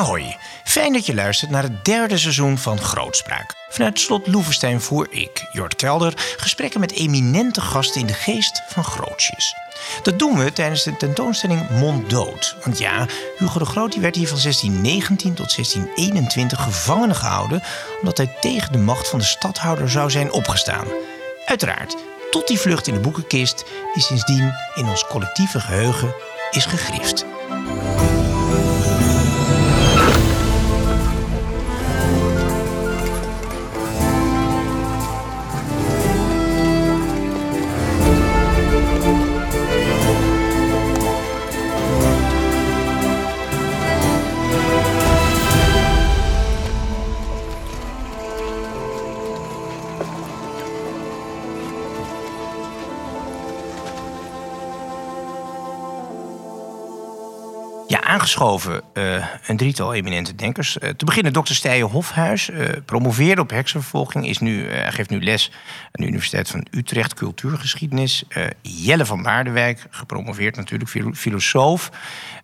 Ahoy, fijn dat je luistert naar het derde seizoen van Grootspraak. Vanuit Slot Loevestein voer ik, Jort Kelder, gesprekken met eminente gasten in de geest van Grotius. Dat doen we tijdens de tentoonstelling Monddood. Want ja, Hugo de Groot werd hier van 1619 tot 1621 gevangen gehouden, omdat hij tegen de macht van de stadhouder zou zijn opgestaan. Uiteraard, tot die vlucht in de boekenkist die sindsdien in ons collectieve geheugen is gegrift. Aangeschoven een drietal eminente denkers. Te beginnen dokter Steije Hofhuis, promoveerde op heksenvervolging, geeft nu les aan de Universiteit van Utrecht cultuurgeschiedenis. Jelle van Baardewijk, gepromoveerd natuurlijk, filosoof,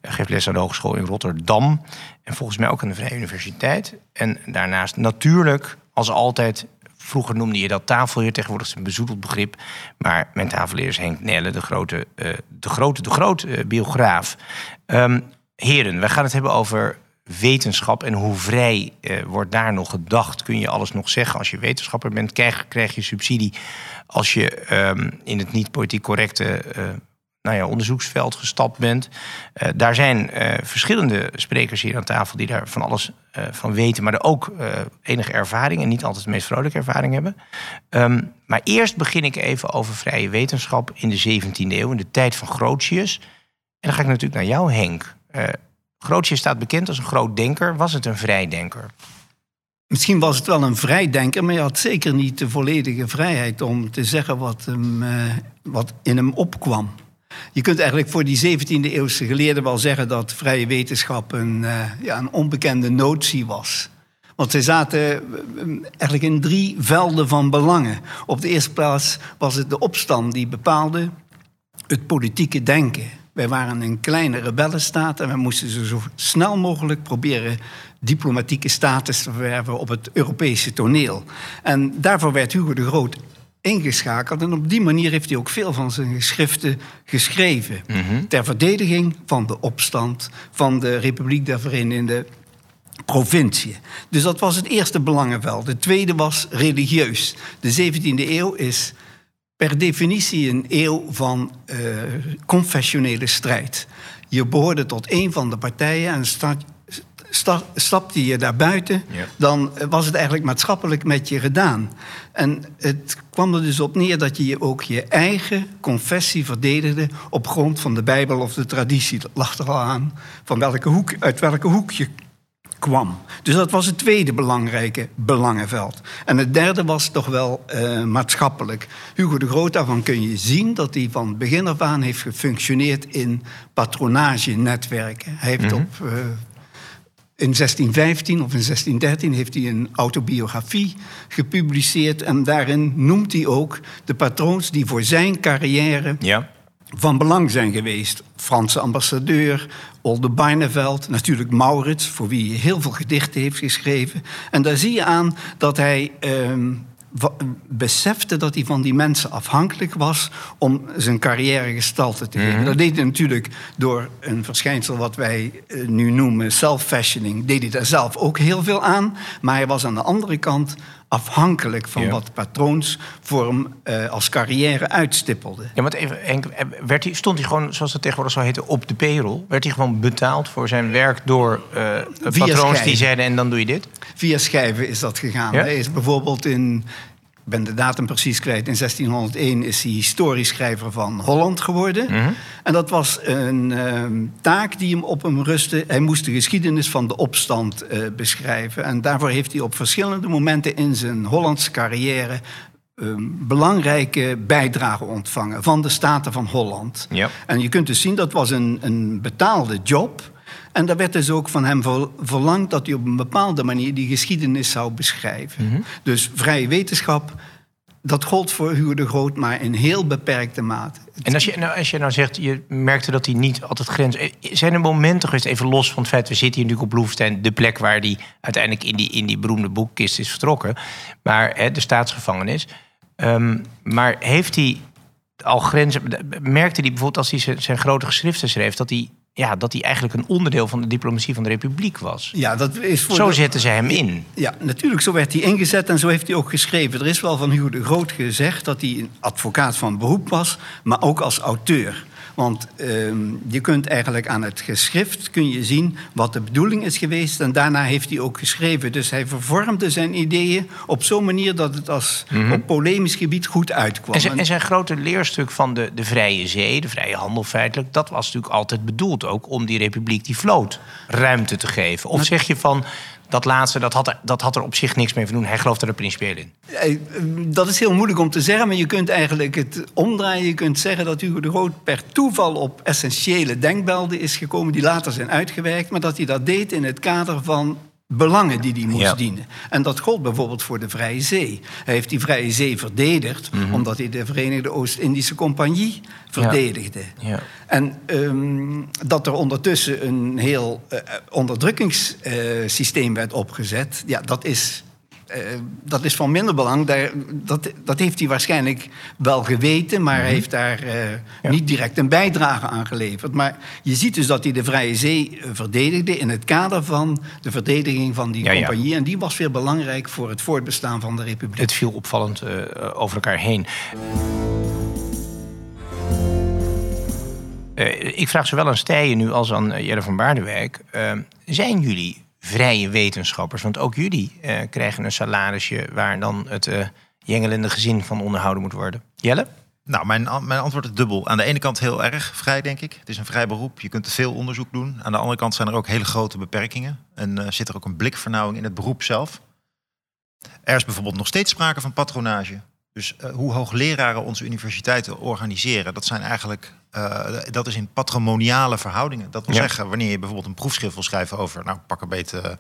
geeft les aan de Hogeschool in Rotterdam en volgens mij ook aan de Vrije Universiteit. En daarnaast natuurlijk, als altijd, vroeger noemde je dat tafelheer, tegenwoordig is een bezoedeld begrip. Maar mijn tafelheer is Henk Nellen, de grote biograaf. Heren, we gaan het hebben over wetenschap en hoe vrij wordt daar nog gedacht. Kun je alles nog zeggen als je wetenschapper bent? Krijg je subsidie als je in het niet politiek correcte onderzoeksveld gestapt bent? Daar zijn verschillende sprekers hier aan tafel die daar van alles van weten, maar er ook enige ervaring en niet altijd de meest vrolijke ervaring hebben. Maar eerst begin ik even over vrije wetenschap in de 17e eeuw, in de tijd van Grotius. En dan ga ik natuurlijk naar jou, Henk. Grotius staat bekend als een groot denker. Was het een vrijdenker? Misschien was het wel een vrijdenker, maar hij had zeker niet de volledige vrijheid om te zeggen wat in hem opkwam. Je kunt eigenlijk voor die 17e eeuwse geleerden wel zeggen dat vrije wetenschap een onbekende notie was. Want zij zaten eigenlijk in drie velden van belangen. Op de eerste plaats was het de opstand die bepaalde het politieke denken. Wij waren een kleine rebellenstaat en we moesten zo snel mogelijk proberen diplomatieke status te verwerven op het Europese toneel. En daarvoor werd Hugo de Groot ingeschakeld en op die manier heeft hij ook veel van zijn geschriften geschreven. Mm-hmm. Ter verdediging van de opstand van de Republiek der Verenigde Provinciën. Dus dat was het eerste belangenveld. Het tweede was religieus. De 17e eeuw is per definitie een eeuw van confessionele strijd. Je behoorde tot één van de partijen en stapte je daarbuiten, yep. Dan was het eigenlijk maatschappelijk met je gedaan. En het kwam er dus op neer dat je ook je eigen confessie verdedigde op grond van de Bijbel of de traditie. Dat lag er al aan van uit welke hoek je kwam. Dus dat was het tweede belangrijke belangenveld. En het derde was toch wel maatschappelijk. Hugo de Groot, daarvan kun je zien dat hij van begin af aan heeft gefunctioneerd in patronagenetwerken. Hij heeft in 1615 of in 1613 heeft hij een autobiografie gepubliceerd en daarin noemt hij ook de patroons die voor zijn carrière van belang zijn geweest. Franse ambassadeur, Oldenbarneveldt, natuurlijk Maurits, voor wie hij heel veel gedichten heeft geschreven. En daar zie je aan dat hij besefte dat hij van die mensen afhankelijk was om zijn carrière gestalte te geven. Mm-hmm. Dat deed hij natuurlijk door een verschijnsel wat wij nu noemen self-fashioning. Deed hij daar zelf ook heel veel aan, maar hij was aan de andere kant afhankelijk van wat patroons voor hem als carrière uitstippelden. Ja, want even, Henk, stond hij gewoon, zoals dat tegenwoordig zou heten, op de payroll? Werd hij gewoon betaald voor zijn werk door patroons schrijven die zeiden en dan doe je dit? Via schrijven is dat gegaan. Ja? Hij is bijvoorbeeld ik ben de datum precies kwijt, in 1601 is hij historisch schrijver van Holland geworden. Mm-hmm. En dat was een taak die hem op hem rustte. Hij moest de geschiedenis van de opstand beschrijven. En daarvoor heeft hij op verschillende momenten in zijn Hollandse carrière belangrijke bijdrage ontvangen van de Staten van Holland. Yep. En je kunt dus zien, dat was een betaalde job. En daar werd dus ook van hem verlangd dat hij op een bepaalde manier die geschiedenis zou beschrijven. Mm-hmm. Dus vrije wetenschap Dat gold voor Hugo de Groot, maar in heel beperkte mate. En als je nou zegt, je merkte dat hij niet altijd grens... Zijn er momenten geweest, even los van het feit... we zitten hier nu op Loevestein, de plek waar hij uiteindelijk... in die beroemde boekkist is vertrokken. Maar de staatsgevangenis. Maar heeft hij al grenzen... Merkte hij bijvoorbeeld als hij zijn grote geschriften schreef... dat hij eigenlijk een onderdeel van de diplomatie van de Republiek was. Ja, dat is voor zo zetten ze hem in. Ja, natuurlijk, zo werd hij ingezet en zo heeft hij ook geschreven. Er is wel van Hugo de Groot gezegd dat hij een advocaat van beroep was... maar ook als auteur. Want je kunt eigenlijk aan het geschrift kun je zien wat de bedoeling is geweest... en daarna heeft hij ook geschreven. Dus hij vervormde zijn ideeën op zo'n manier... dat het als op polemisch gebied goed uitkwam. En zijn grote leerstuk van de Vrije Zee, de vrije handel feitelijk... dat was natuurlijk altijd bedoeld ook om die republiek, die vloot, ruimte te geven. Of zeg je van... Dat laatste, dat had er op zich niks mee te doen. Hij geloofde er principieel in. Dat is heel moeilijk om te zeggen, maar je kunt eigenlijk het omdraaien. Je kunt zeggen dat Hugo de Groot per toeval op essentiële denkbeelden is gekomen... die later zijn uitgewerkt, maar dat hij dat deed in het kader van... belangen die hij moest dienen. En dat gold bijvoorbeeld voor de Vrije Zee. Hij heeft die Vrije Zee verdedigd... omdat hij de Verenigde Oost-Indische Compagnie verdedigde. Ja. En dat er ondertussen een heel onderdrukkingssysteem werd opgezet... ja, dat is van minder belang. Dat heeft hij waarschijnlijk wel geweten... maar hij heeft daar niet direct een bijdrage aan geleverd. Maar je ziet dus dat hij de Vrije Zee verdedigde... in het kader van de verdediging van die compagnie. En die was weer belangrijk voor het voortbestaan van de Republiek. Het viel opvallend over elkaar heen. Ik vraag zowel aan Steije nu als aan Jelle van Baardewijk... zijn jullie... vrije wetenschappers, want ook jullie krijgen een salarisje... waar dan het jengelende gezin van onderhouden moet worden. Jelle? Nou, mijn antwoord is dubbel. Aan de ene kant heel erg vrij, denk ik. Het is een vrij beroep, je kunt veel onderzoek doen. Aan de andere kant zijn er ook hele grote beperkingen. En zit er ook een blikvernauwing in het beroep zelf. Er is bijvoorbeeld nog steeds sprake van patronage. Dus hoe hoogleraren onze universiteiten organiseren... dat zijn eigenlijk... dat is in patrimoniale verhoudingen. Dat wil zeggen, wanneer je bijvoorbeeld een proefschrift wil schrijven over... nou, pak een beetje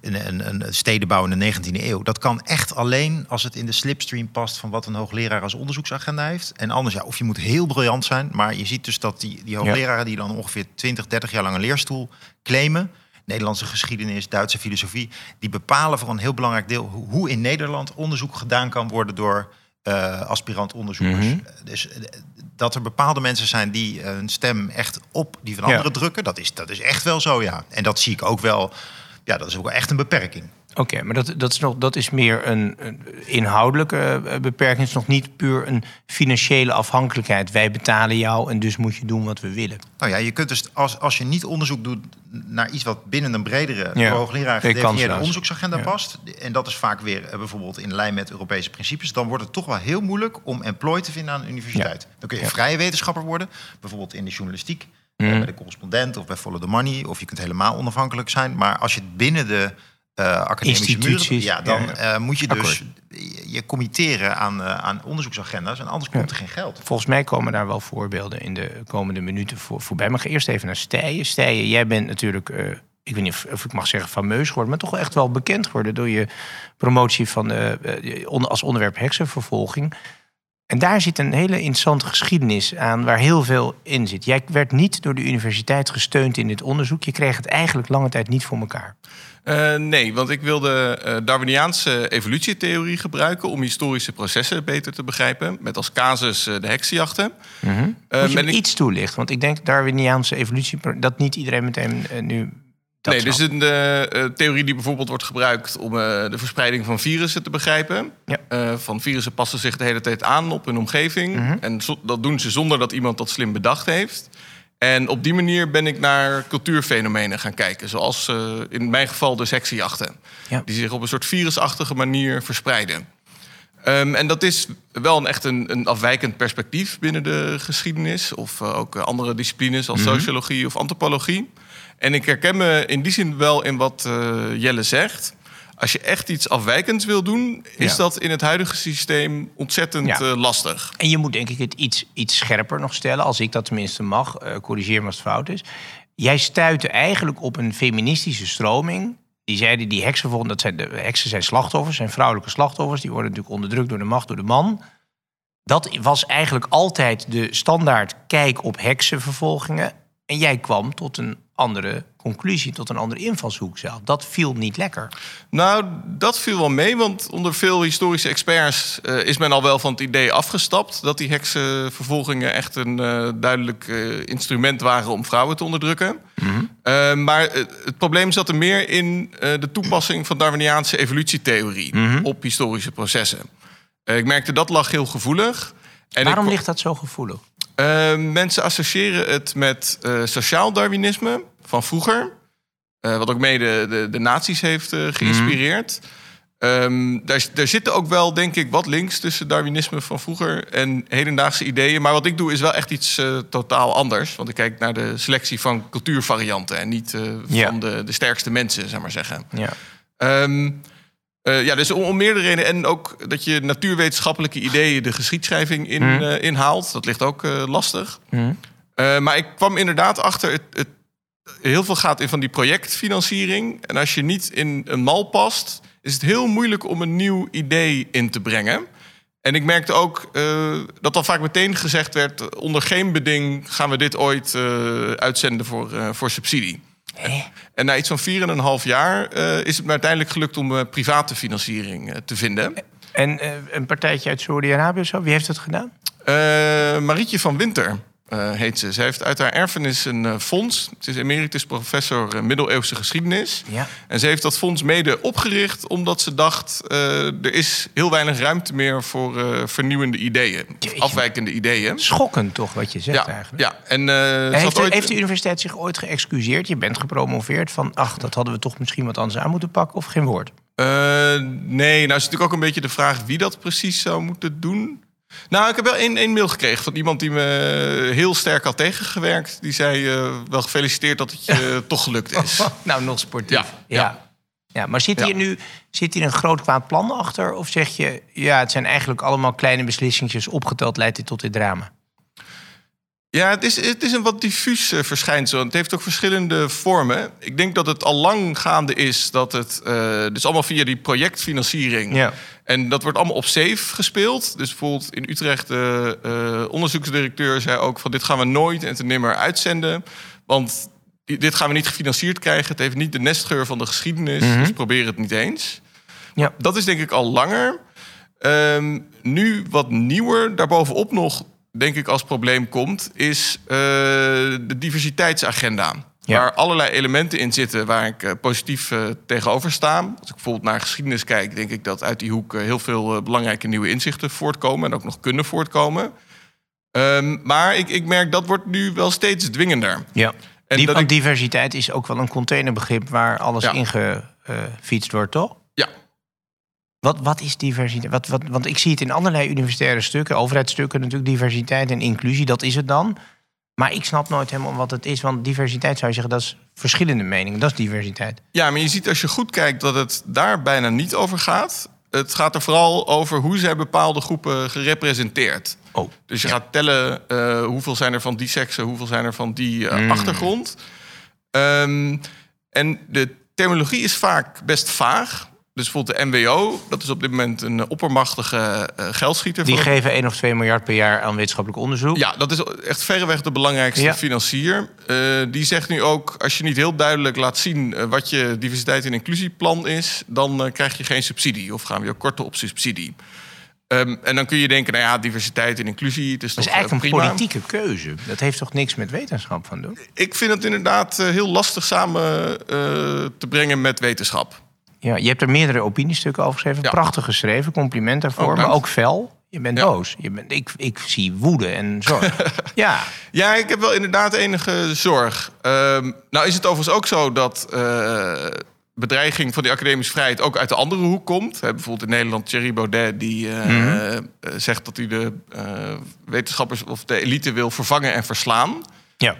een stedenbouw in de 19e eeuw. Dat kan echt alleen als het in de slipstream past... van wat een hoogleraar als onderzoeksagenda heeft. En anders, ja, of je moet heel briljant zijn... maar je ziet dus dat die hoogleraren... die dan ongeveer 20, 30 jaar lang een leerstoel claimen... Nederlandse geschiedenis, Duitse filosofie... die bepalen voor een heel belangrijk deel... hoe in Nederland onderzoek gedaan kan worden door... aspirant-onderzoekers. Dus dat er bepaalde mensen zijn die hun stem echt op die van anderen drukken... Dat is echt wel zo, ja. En dat zie ik ook wel... Ja, dat is ook echt een beperking. Oké, maar dat is meer een inhoudelijke beperking. Het is nog niet puur een financiële afhankelijkheid. Wij betalen jou en dus moet je doen wat we willen. Nou ja, je kunt dus als je niet onderzoek doet naar iets wat binnen een bredere hoogleraar gedefinieerde onderzoeksagenda past... en dat is vaak weer bijvoorbeeld in lijn met Europese principes... dan wordt het toch wel heel moeilijk om employ te vinden aan een universiteit. Dan kun je vrije wetenschapper worden, bijvoorbeeld in de journalistiek... bij de Correspondent of bij Follow the Money... of je kunt helemaal onafhankelijk zijn. Maar als je het binnen de academische muren... moet je dus je committeren aan onderzoeksagenda's... en anders komt er geen geld. Volgens mij komen daar wel voorbeelden in de komende minuten voorbij. Maar ga eerst even naar Steije. Steije, jij bent natuurlijk... ik weet niet of ik mag zeggen fameus geworden... maar toch wel echt wel bekend geworden... door je promotie van als onderwerp heksenvervolging... En daar zit een hele interessante geschiedenis aan waar heel veel in zit. Jij werd niet door de universiteit gesteund in dit onderzoek. Je kreeg het eigenlijk lange tijd niet voor elkaar. Nee, want ik wilde Darwiniaanse evolutietheorie gebruiken... om historische processen beter te begrijpen. Met als casus de heksenjachten. Moet je iets toelichten? Want ik denk Darwiniaanse evolutie... dat niet iedereen meteen nu... Nee, dus een theorie die bijvoorbeeld wordt gebruikt... om de verspreiding van virussen te begrijpen. Ja. Van virussen passen zich de hele tijd aan op hun omgeving. En dat doen ze zonder dat iemand dat slim bedacht heeft. En op die manier ben ik naar cultuurfenomenen gaan kijken. Zoals in mijn geval de heksenjachten. Ja. Die zich op een soort virusachtige manier verspreiden. En dat is wel echt een afwijkend perspectief binnen de geschiedenis. Of ook andere disciplines als sociologie of antropologie. En ik herken me in die zin wel in wat Jelle zegt. Als je echt iets afwijkends wil doen... is dat in het huidige systeem ontzettend lastig. En je moet denk ik het iets scherper nog stellen... als ik dat tenminste mag, corrigeer me als het fout is. Jij stuitte eigenlijk op een feministische stroming... Die zeiden, die heksen vonden, heksen zijn slachtoffers, zijn vrouwelijke slachtoffers. Die worden natuurlijk onderdrukt door de macht, door de man. Dat was eigenlijk altijd de standaard kijk op heksenvervolgingen. En jij kwam tot een andere conclusie, tot een andere invalshoek zelf. Dat viel niet lekker. Nou, dat viel wel mee, want onder veel historische experts... is men al wel van het idee afgestapt... dat die heksenvervolgingen echt een duidelijk instrument waren... om vrouwen te onderdrukken. Mm-hmm. Maar het probleem zat er meer in de toepassing van Darwiniaanse evolutietheorie... Mm-hmm. op historische processen. Ik merkte dat lag heel gevoelig. En waarom ligt dat zo gevoelig? Mensen associëren het met sociaal Darwinisme van vroeger. Wat ook mede de nazi's heeft geïnspireerd. Daar zitten ook wel, denk ik, wat links tussen Darwinisme van vroeger... en hedendaagse ideeën. Maar wat ik doe is wel echt iets totaal anders. Want ik kijk naar de selectie van cultuurvarianten... en niet van de sterkste mensen, zou maar zeggen. Ja. Dus om meerdere redenen. En ook dat je natuurwetenschappelijke ideeën de geschiedschrijving inhaalt. Dat ligt ook lastig. Mm. Maar ik kwam inderdaad achter... heel veel gaat in van die projectfinanciering. En als je niet in een mal past... is het heel moeilijk om een nieuw idee in te brengen. En ik merkte ook dat dan vaak meteen gezegd werd... onder geen beding gaan we dit ooit uitzenden voor subsidie. En na iets van 4,5 jaar is het me uiteindelijk gelukt... om private financiering te vinden. En een partijtje uit Saudi-Arabië of zo? Wie heeft dat gedaan? Marietje van Winter heet ze. Ze heeft uit haar erfenis een fonds. Ze is emeritus professor middeleeuwse geschiedenis. Ja. En ze heeft dat fonds mede opgericht... omdat ze dacht, er is heel weinig ruimte meer... voor vernieuwende ideeën, afwijkende ideeën. Schokkend toch wat je zegt eigenlijk. Ja. En, heeft de universiteit zich ooit geëxcuseerd? Je bent gepromoveerd van... ach, dat hadden we toch misschien wat anders aan moeten pakken? Of geen woord? Nee, nou is natuurlijk ook een beetje de vraag... wie dat precies zou moeten doen... Nou, ik heb wel één mail gekregen van iemand die me heel sterk had tegengewerkt. Die zei, wel gefeliciteerd dat het je toch gelukt is. Nou, nog sportief. Ja. Maar zit hier een groot kwaad plan achter? Of zeg je, ja, het zijn eigenlijk allemaal kleine beslissingetjes opgeteld... leidt dit tot dit drama? Ja, het is een wat diffuus verschijnsel. Het heeft ook verschillende vormen. Ik denk dat het al lang gaande is dat het... dus allemaal via die projectfinanciering. Ja. En dat wordt allemaal op safe gespeeld. Dus bijvoorbeeld in Utrecht, de onderzoeksdirecteur zei ook... van dit gaan we nooit en te nimmer uitzenden. Want dit gaan we niet gefinancierd krijgen. Het heeft niet de nestgeur van de geschiedenis. Mm-hmm. Dus probeer het niet eens. Ja. Dat is denk ik al langer. Nu wat nieuwer, daarbovenop nog... denk ik als probleem komt, is de diversiteitsagenda. Ja. Waar allerlei elementen in zitten waar ik positief tegenover sta. Als ik bijvoorbeeld naar geschiedenis kijk... denk ik dat uit die hoek heel veel belangrijke nieuwe inzichten voortkomen... en ook nog kunnen voortkomen. Maar ik merk dat wordt nu wel steeds dwingender. Ja. En diversiteit is ook wel een containerbegrip... waar alles ingefietst wordt, toch? Ja. Wat is diversiteit? Want ik zie het in allerlei universitaire stukken, overheidsstukken natuurlijk, diversiteit en inclusie, dat is het dan. Maar ik snap nooit helemaal wat het is, want diversiteit zou je zeggen, dat is verschillende meningen, dat is diversiteit. Ja, maar je ziet als je goed kijkt dat het daar bijna niet over gaat. Het gaat er vooral over hoe zijn bepaalde groepen gerepresenteerd. Oh, dus je gaat tellen hoeveel zijn er van die seksen, hoeveel zijn er van die achtergrond. En de terminologie is vaak best vaag. Dus bijvoorbeeld de NWO, dat is op dit moment een oppermachtige geldschieter. Die geven 1 of 2 miljard per jaar aan wetenschappelijk onderzoek. Ja, dat is echt verreweg de belangrijkste financier. Die zegt nu ook, als je niet heel duidelijk laat zien... wat je diversiteit- en inclusieplan is... dan krijg je geen subsidie of gaan we weer korten op subsidie. En dan kun je denken, nou ja, diversiteit en inclusie... Het is dat is toch eigenlijk prima. Een politieke keuze. Dat heeft toch niks met wetenschap van doen? Ik vind het inderdaad heel lastig samen te brengen met wetenschap. Ja, je hebt er meerdere opiniestukken over geschreven. Ja. Prachtig geschreven, compliment daarvoor. Oh, maar ook fel. Je bent boos. Ik zie woede en zorg. Ja, ik heb wel inderdaad enige zorg. Nou is het overigens ook zo dat bedreiging van die academische vrijheid... ook uit de andere hoek komt. Bijvoorbeeld in Nederland Thierry Baudet... die zegt dat hij de wetenschappers of de elite wil vervangen en verslaan...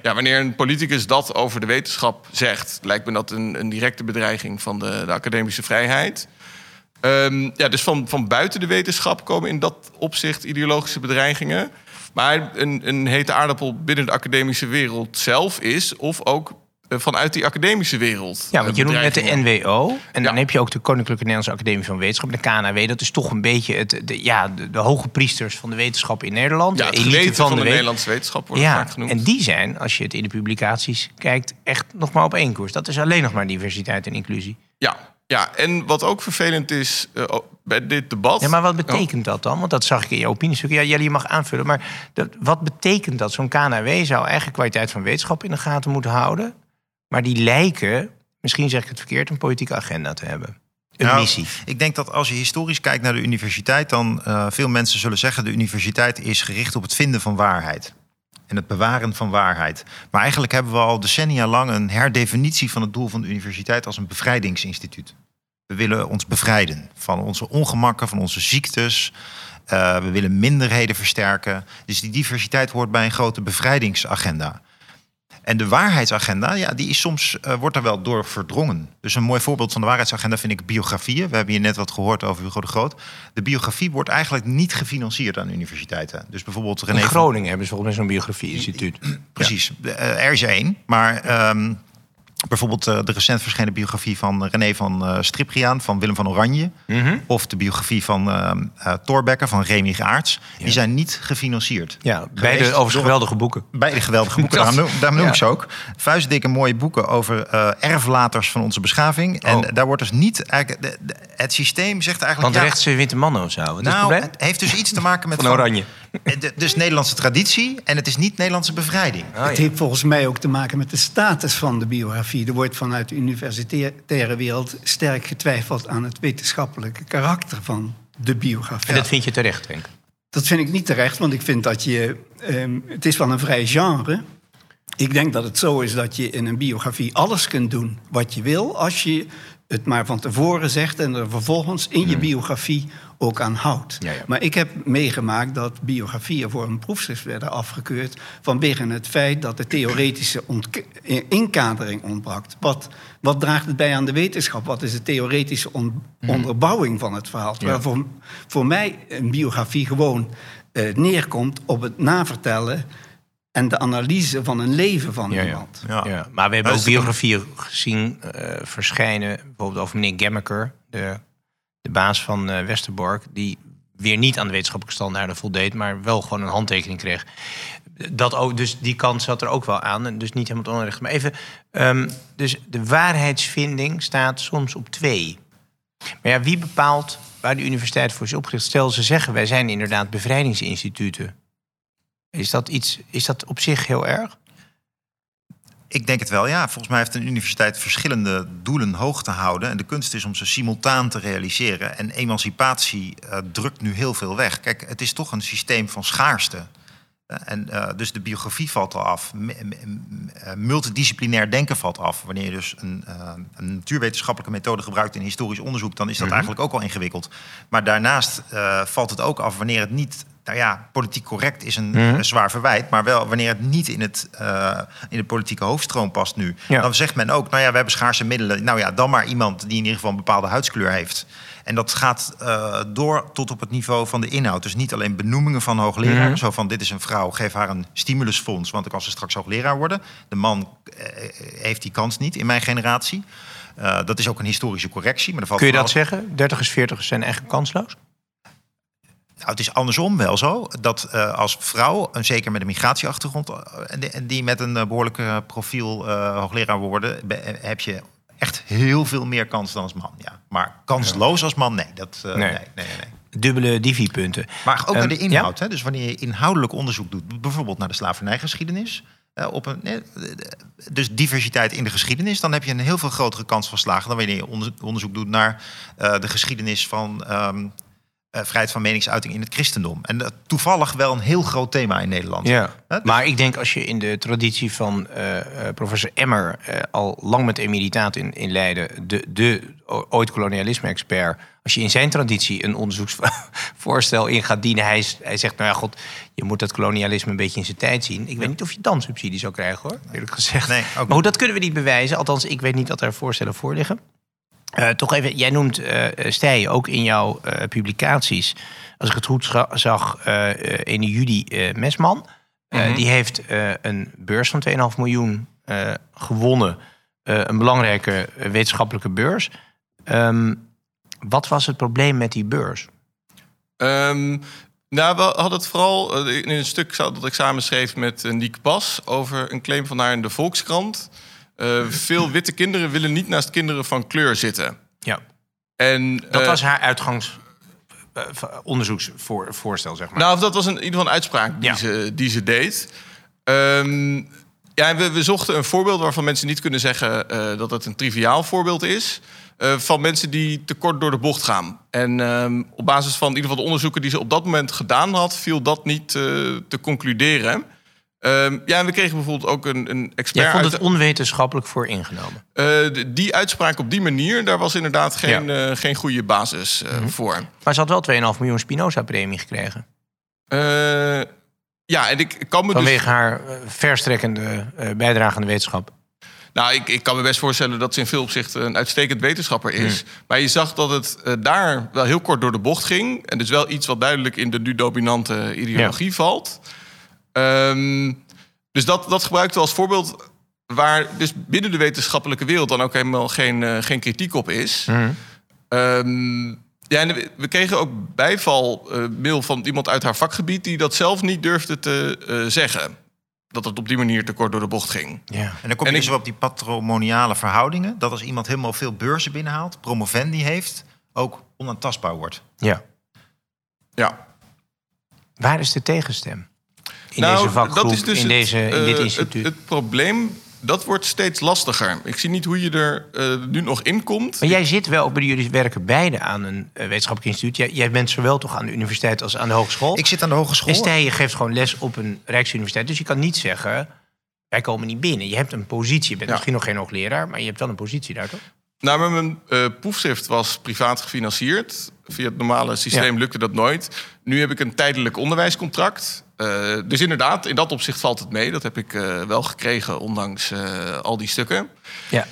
Ja, wanneer een politicus dat over de wetenschap zegt... lijkt me dat een directe bedreiging van de academische vrijheid. Dus van buiten de wetenschap komen in dat opzicht ideologische bedreigingen. Maar een hete aardappel binnen de academische wereld zelf is... of ook vanuit die academische wereld. Ja, want je noemt net de NWO. En dan heb je ook de Koninklijke Nederlandse Academie van Wetenschappen, de KNAW. Dat is toch een beetje de hoge priesters van de wetenschap in Nederland. Ja, het geweten van de Nederlandse wetenschap wordt vaak genoemd. En die zijn, als je het in de publicaties kijkt, echt nog maar op één koers. Dat is alleen nog maar diversiteit en inclusie. Ja, en wat ook vervelend is bij dit debat... Ja, maar wat betekent dat dan? Want dat zag ik in je opiniestuk. Ja, Jelle, je mag aanvullen. Maar wat betekent dat? Zo'n KNAW zou eigen kwaliteit van wetenschap in de gaten moeten houden. Maar die lijken, misschien zeg ik het verkeerd, een politieke agenda te hebben. Een missie. Ik denk dat als je historisch kijkt naar de universiteit... dan veel mensen zullen zeggen... de universiteit is gericht op het vinden van waarheid. En het bewaren van waarheid. Maar eigenlijk hebben we al decennia lang... een herdefinitie van het doel van de universiteit... als een bevrijdingsinstituut. We willen ons bevrijden van onze ongemakken, van onze ziektes. We willen minderheden versterken. Dus die diversiteit hoort bij een grote bevrijdingsagenda. En de waarheidsagenda, die is soms wordt daar wel door verdrongen. Dus een mooi voorbeeld van de waarheidsagenda vind ik biografieën. We hebben hier net wat gehoord over Hugo de Groot. De biografie wordt eigenlijk niet gefinancierd aan universiteiten. Dus bijvoorbeeld René in Groningen hebben ze volgens mij zo'n biografieinstituut. Precies, er is één. Maar bijvoorbeeld de recent verschenen biografie van René van Stripraan... van Willem van Oranje. Mm-hmm. Of de biografie van Thorbecke, van Remy Aerts. Ja. Die zijn niet gefinancierd. Ja, beide over geweldige boeken. Beide geweldige boeken, daarom noem ik ze ook. Vuistdikke mooie boeken over erflaters van onze beschaving. En daar wordt dus niet... het systeem zegt eigenlijk... Want rechtse witte mannen of zo. Het heeft dus iets te maken met... van Oranje. Dus Nederlandse traditie en het is niet Nederlandse bevrijding. Het heeft volgens mij ook te maken met de status van de biografie. Er wordt vanuit de universitaire wereld sterk getwijfeld aan het wetenschappelijke karakter van de biografie. En dat vind je terecht, Henk? Dat vind ik niet terecht, want ik vind dat je... het is wel een vrij genre. Ik denk dat het zo is dat je in een biografie alles kunt doen wat je wil... als je het maar van tevoren zegt en er vervolgens in je biografie ook aan houdt. Ja. Maar ik heb meegemaakt dat biografieën voor een proefschrift werden afgekeurd... vanwege het feit dat de theoretische inkadering ontbrak. Wat draagt het bij aan de wetenschap? Wat is de theoretische onderbouwing van het verhaal? Ja. Voor mij een biografie gewoon neerkomt op het navertellen... en de analyse van een leven van iemand. Ja. Maar we hebben ook biografieën gezien verschijnen... bijvoorbeeld over meneer Gemmeker, de baas van Westerbork... die weer niet aan de wetenschappelijke standaarden voldeed... maar wel gewoon een handtekening kreeg. Dat ook, dus die kant zat er ook wel aan. En dus niet helemaal onrecht. Maar even, dus de waarheidsvinding staat soms op 2. Maar ja, wie bepaalt waar de universiteit voor is opgericht? Stel, ze zeggen, wij zijn inderdaad bevrijdingsinstituten... Is dat op zich heel erg? Ik denk het wel, ja. Volgens mij heeft een universiteit verschillende doelen hoog te houden. En de kunst is om ze simultaan te realiseren. En emancipatie drukt nu heel veel weg. Kijk, het is toch een systeem van schaarste. En dus de biografie valt al af. Multidisciplinair denken valt af. Wanneer je dus een natuurwetenschappelijke methode gebruikt in historisch onderzoek... dan is dat eigenlijk ook al ingewikkeld. Maar daarnaast valt het ook af wanneer het niet... Nou ja, politiek correct is een zwaar verwijt... maar wel wanneer het niet in de politieke hoofdstroom past nu. Ja. Dan zegt men ook, we hebben schaarse middelen. Dan maar iemand die in ieder geval een bepaalde huidskleur heeft. En dat gaat door tot op het niveau van de inhoud. Dus niet alleen benoemingen van hoogleraren. Zo van, dit is een vrouw, geef haar een stimulusfonds... want dan kan ze straks hoogleraar worden. De man heeft die kans niet in mijn generatie. Dat is ook een historische correctie. Maar kun je dat zeggen? 30ers, 40ers zijn echt kansloos? Het is andersom wel zo, dat als vrouw, zeker met een migratieachtergrond... en die met een behoorlijk profiel hoogleraar worden... heb je echt heel veel meer kans dan als man. Ja. Maar kansloos als man, nee. Dubbele divi-punten. Maar ook naar de inhoud. Ja? Hè? Dus wanneer je inhoudelijk onderzoek doet... bijvoorbeeld naar de slavernijgeschiedenis... dus diversiteit in de geschiedenis... dan heb je een heel veel grotere kans van slagen... dan wanneer je onderzoek doet naar de geschiedenis van... vrijheid van meningsuiting in het christendom. En toevallig wel een heel groot thema in Nederland. Ja. Dus... Maar ik denk als je in de traditie van professor Emmer... al lang met emeritaat in Leiden... de ooit kolonialisme-expert... als je in zijn traditie een onderzoeksvoorstel in gaat dienen... hij zegt, god, je moet dat kolonialisme een beetje in zijn tijd zien. Ik weet niet of je dan subsidie zou krijgen, hoor, eerlijk gezegd. Nee, ook... Maar dat kunnen we niet bewijzen. Althans, ik weet niet dat er voorstellen voor liggen. Toch even, jij noemt Steije ook in jouw publicaties... als ik het goed zag, 1 juli Mesman. Die heeft een beurs van 2,5 miljoen gewonnen. Een belangrijke wetenschappelijke beurs. Wat was het probleem met die beurs? Nou, we hadden het vooral in een stuk dat ik samen schreef met Nieke Bas over een claim van haar in de Volkskrant. Veel witte kinderen willen niet naast kinderen van kleur zitten. Ja. En dat was haar onderzoeksvoorstel, zeg maar. Nou, of dat was in ieder geval een uitspraak die ze deed. We zochten een voorbeeld waarvan mensen niet kunnen zeggen dat het een triviaal voorbeeld is. Van mensen die te kort door de bocht gaan. En op basis van in ieder geval de onderzoeken die ze op dat moment gedaan had, viel dat niet te concluderen. En we kregen bijvoorbeeld ook een expert. Jij vond het onwetenschappelijk voor ingenomen. Die uitspraak op die manier, daar was inderdaad geen goede basis voor. Maar ze had wel 2,5 miljoen Spinoza-premie gekregen. Vanwege haar verstrekkende bijdrage aan de wetenschap. Nou, ik kan me best voorstellen dat ze in veel opzichten een uitstekend wetenschapper is. Maar je zag dat het daar wel heel kort door de bocht ging. En dus wel iets wat duidelijk in de nu dominante ideologie valt. Dus dat gebruikten we als voorbeeld waar dus binnen de wetenschappelijke wereld dan ook helemaal geen kritiek op is. We kregen ook bijvalmail van iemand uit haar vakgebied die dat zelf niet durfde te zeggen. Dat het op die manier te kort door de bocht ging. Ja. En dan kom je dus op die patrimoniale verhoudingen. Dat als iemand helemaal veel beurzen binnenhaalt, promovendi heeft, ook onaantastbaar wordt. Ja. Waar is de tegenstem? Deze vakgroep, dat is dus in dit instituut. Het probleem, dat wordt steeds lastiger. Ik zie niet hoe je er nu nog in komt. Maar jij zit wel, jullie werken beide aan een wetenschappelijk instituut. Jij bent zowel toch aan de universiteit als aan de hogeschool. Ik zit aan de hogeschool. En Steije geeft gewoon les op een Rijksuniversiteit. Dus je kan niet zeggen, wij komen niet binnen. Je hebt een positie. Je bent misschien nog geen hoogleraar, maar je hebt wel een positie daar, toch? Nou, mijn proefschrift was privaat gefinancierd. Via het normale systeem lukte dat nooit. Nu heb ik een tijdelijk onderwijscontract. Dus inderdaad, in dat opzicht valt het mee. Dat heb ik wel gekregen, ondanks al die stukken. Ja.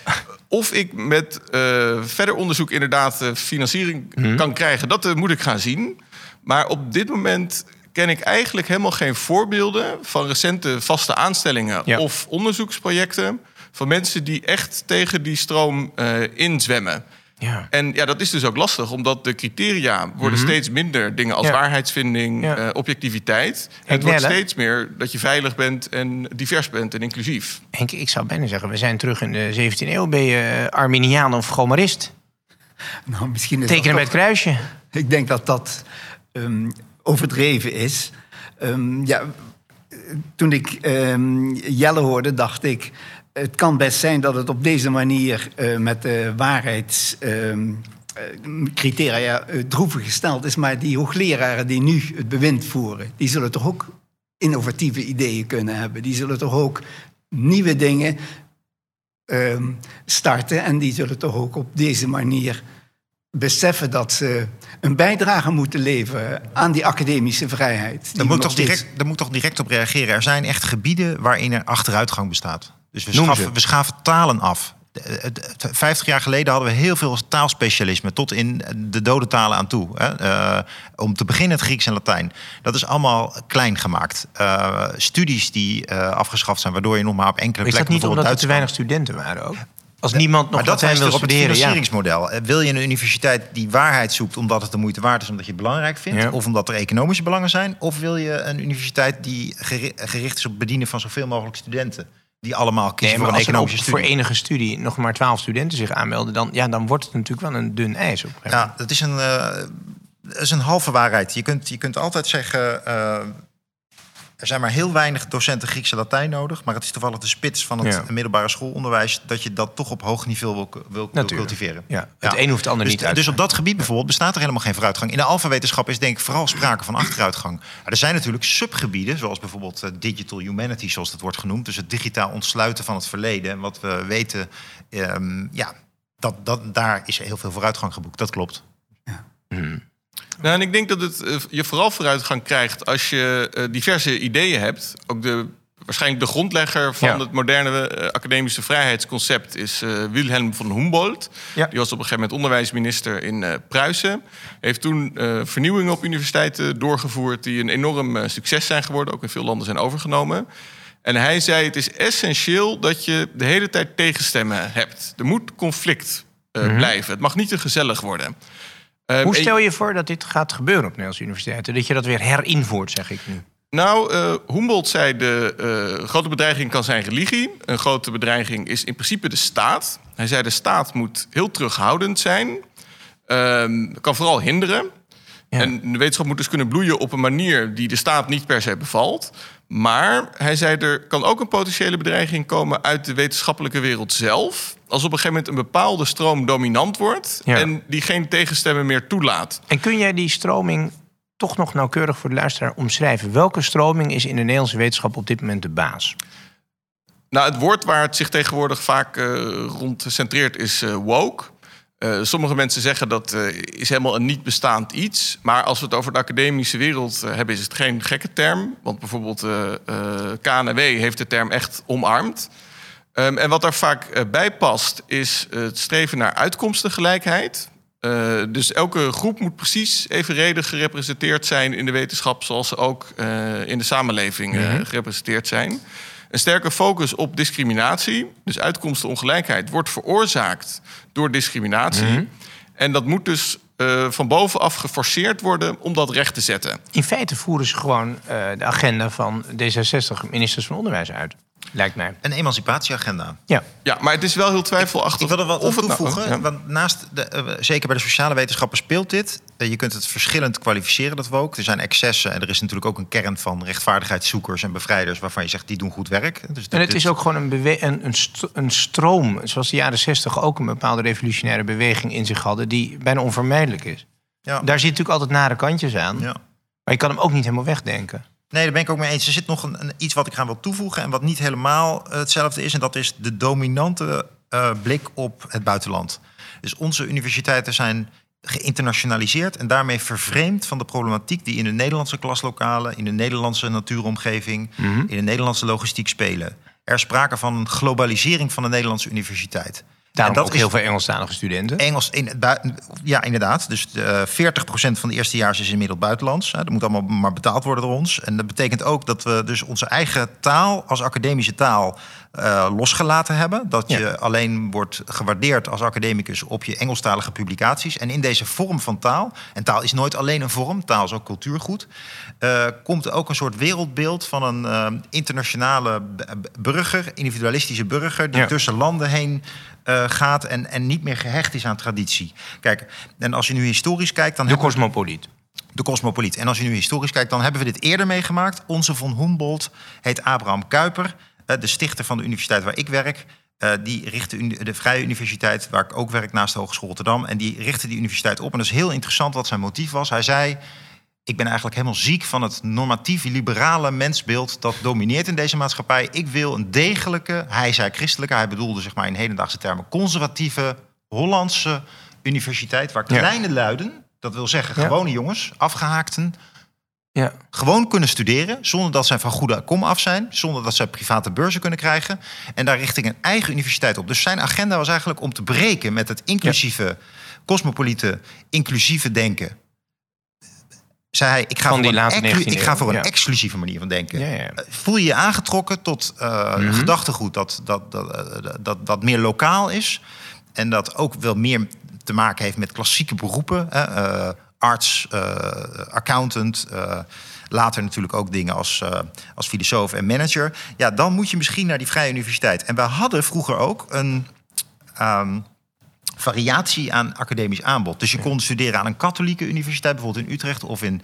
Of ik met verder onderzoek inderdaad financiering kan krijgen, dat moet ik gaan zien. Maar op dit moment ken ik eigenlijk helemaal geen voorbeelden van recente vaste aanstellingen of onderzoeksprojecten van mensen die echt tegen die stroom inzwemmen. Ja. En dat is dus ook lastig, omdat de criteria worden steeds minder. Dingen als waarheidsvinding, objectiviteit. En het wordt steeds meer dat je veilig bent en divers bent en inclusief. Henk, ik zou bijna zeggen, we zijn terug in de 17e eeuw. Ben je Arminiaan of Gomarist? Nou, misschien is tekenen met kruisje. Ik denk dat dat overdreven is. Toen ik Jelle hoorde, dacht ik, het kan best zijn dat het op deze manier met de waarheidscriteria droevig gesteld is. Maar die hoogleraren die nu het bewind voeren, die zullen toch ook innovatieve ideeën kunnen hebben. Die zullen toch ook nieuwe dingen starten. En die zullen toch ook op deze manier beseffen dat ze een bijdrage moeten leveren aan die academische vrijheid. Daar moet toch direct op reageren. Er zijn echt gebieden waarin er achteruitgang bestaat. Dus we schaven talen af. 50 jaar geleden hadden we heel veel taalspecialisme, tot in de dode talen aan toe. Om te beginnen het Grieks en Latijn. Dat is allemaal klein gemaakt. Studies die afgeschaft zijn, waardoor je nog maar op enkele plekken. Is dat niet omdat er te weinig studenten waren ook? Als niemand nog Latijn wil studeren. Maar dat is het financieringsmodel. Wil je een universiteit die waarheid zoekt omdat het de moeite waard is, omdat je het belangrijk vindt, of omdat er economische belangen zijn? Of wil je een universiteit die gericht is op het bedienen van zoveel mogelijk studenten? Die allemaal kiezen voor een economische studie. Voor enige studie nog maar 12 studenten zich aanmelden, dan wordt het natuurlijk wel een dun ijs. Ja, dat is een halve waarheid. Je kunt altijd zeggen, er zijn maar heel weinig docenten Grieks en Latijn nodig, maar het is toevallig de spits van het middelbare schoolonderwijs dat je dat toch op hoog niveau wil cultiveren. Ja. Het een hoeft het ander niet uit. Dus op dat gebied bijvoorbeeld bestaat er helemaal geen vooruitgang. In de alfawetenschap is denk ik vooral sprake van achteruitgang. Er zijn natuurlijk subgebieden, zoals bijvoorbeeld digital humanities, zoals dat wordt genoemd. Dus het digitaal ontsluiten van het verleden. En wat we weten, daar is heel veel vooruitgang geboekt. Dat klopt. Ja. Nou, en ik denk dat je vooral vooruitgang krijgt als je diverse ideeën hebt. Ook waarschijnlijk de grondlegger van het moderne academische vrijheidsconcept is Wilhelm von Humboldt. Ja. Die was op een gegeven moment onderwijsminister in Pruisen. Heeft toen vernieuwingen op universiteiten doorgevoerd die een enorm succes zijn geworden. Ook in veel landen zijn overgenomen. En hij zei, het is essentieel dat je de hele tijd tegenstemmen hebt. Er moet conflict blijven. Het mag niet te gezellig worden. Hoe stel je voor dat dit gaat gebeuren op Nederlandse universiteiten? Dat je dat weer herinvoert, zeg ik nu. Nou, Humboldt zei, de grote bedreiging kan zijn religie. Een grote bedreiging is in principe de staat. Hij zei, de staat moet heel terughoudend zijn. Kan vooral hinderen. Ja. En de wetenschap moet dus kunnen bloeien op een manier die de staat niet per se bevalt. Maar hij zei, er kan ook een potentiële bedreiging komen uit de wetenschappelijke wereld zelf. Als op een gegeven moment een bepaalde stroom dominant wordt. Ja. En die geen tegenstemmen meer toelaat. En kun jij die stroming toch nog nauwkeurig voor de luisteraar omschrijven? Welke stroming is in de Nederlandse wetenschap op dit moment de baas? Nou, het woord waar het zich tegenwoordig vaak rond centreert is woke. Sommige mensen zeggen dat is helemaal een niet bestaand iets. Maar als we het over de academische wereld hebben, is het geen gekke term. Want bijvoorbeeld KNAW heeft de term echt omarmd. En wat daar vaak bij past, is het streven naar uitkomstengelijkheid. Dus elke groep moet precies evenredig gerepresenteerd zijn in de wetenschap, zoals ze ook in de samenleving gerepresenteerd zijn. Een sterke focus op discriminatie, dus uitkomstenongelijkheid, wordt veroorzaakt door discriminatie. En dat moet dus van bovenaf geforceerd worden om dat recht te zetten. In feite voeren ze gewoon de agenda van D66, ministers van Onderwijs, uit. Lijkt mij. Een emancipatieagenda. Ja, maar het is wel heel twijfelachtig. Ik wil er wel op toevoegen, want naast zeker bij de sociale wetenschappen speelt dit. Je kunt het verschillend kwalificeren, dat we ook. Er zijn excessen en er is natuurlijk ook een kern van rechtvaardigheidszoekers en bevrijders waarvan je zegt, die doen goed werk. Dus en het is ook gewoon een stroom, zoals de jaren 60 ook een bepaalde revolutionaire beweging in zich hadden, die bijna onvermijdelijk is. Ja. Daar zit natuurlijk altijd nare kantjes aan. Ja. Maar je kan hem ook niet helemaal wegdenken. Nee, daar ben ik ook mee eens. Er zit nog iets wat ik aan wil toevoegen en wat niet helemaal hetzelfde is. En dat is de dominante blik op het buitenland. Dus onze universiteiten zijn geïnternationaliseerd en daarmee vervreemd van de problematiek die in de Nederlandse klaslokalen, in de Nederlandse natuuromgeving, in de Nederlandse logistiek spelen. Er is sprake van een globalisering van de Nederlandse universiteit. Daarom en dat ook heel veel Engelstalige studenten. Ja, inderdaad. Dus 40% van de eerstejaars is inmiddels buitenlands. Dat moet allemaal maar betaald worden door ons. En dat betekent ook dat we dus onze eigen taal als academische taal losgelaten hebben. Dat je alleen wordt gewaardeerd als academicus op je Engelstalige publicaties. En in deze vorm van taal, en taal is nooit alleen een vorm, taal is ook cultuurgoed, komt er ook een soort wereldbeeld van een internationale burger, individualistische burger, die tussen landen heen gaat en niet meer gehecht is aan traditie. Kijk, en als je nu historisch kijkt, dan de cosmopoliet. En als je nu historisch kijkt, dan hebben we dit eerder meegemaakt. Onze von Humboldt heet Abraham Kuyper, de stichter van de universiteit waar ik werk. Die richtte de Vrije Universiteit, waar ik ook werk, naast de Hogeschool Rotterdam. En die richtte die universiteit op. En dat is heel interessant wat zijn motief was. Hij zei, ik ben eigenlijk helemaal ziek van het normatieve, liberale mensbeeld dat domineert in deze maatschappij. Ik wil een degelijke, hij zei christelijke, hij bedoelde zeg maar in hedendaagse termen conservatieve Hollandse universiteit, waar kleine luiden, dat wil zeggen gewone jongens, afgehaakten, gewoon kunnen studeren zonder dat zij van goede kom af zijn, zonder dat zij private beurzen kunnen krijgen en daar richting een eigen universiteit op. Dus zijn agenda was eigenlijk om te breken met het inclusieve, cosmopoliete, inclusieve denken. Zei hij, ik ga voor een exclusieve manier van denken. Ja. Voel je je aangetrokken tot gedachtegoed dat meer lokaal is en dat ook wel meer te maken heeft met klassieke beroepen, arts, accountant, later natuurlijk ook dingen als filosoof en manager. Ja, dan moet je misschien naar die Vrije Universiteit. En we hadden vroeger ook een variatie aan academisch aanbod. Dus je kon studeren aan een katholieke universiteit, bijvoorbeeld in Utrecht of in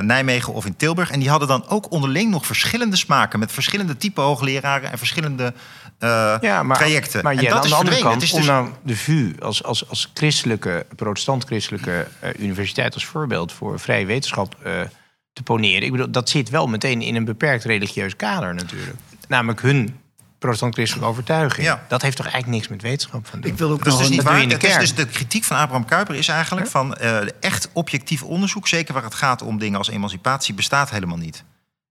Nijmegen of in Tilburg. En die hadden dan ook onderling nog verschillende smaken met verschillende type hoogleraren en verschillende trajecten. Maar en dat aan de andere kant, dus om nou de VU als christelijke, protestant-christelijke universiteit als voorbeeld voor vrije wetenschap te poneren. Ik bedoel, dat zit wel meteen in een beperkt religieus kader natuurlijk. Namelijk hun protestant-christelijke overtuiging. Ja. Dat heeft toch eigenlijk niks met wetenschap van doen? Ik wil ook dat is niet waar. Dus de kritiek van Abraham Kuyper is eigenlijk van echt objectief onderzoek, zeker waar het gaat om dingen als emancipatie, bestaat helemaal niet.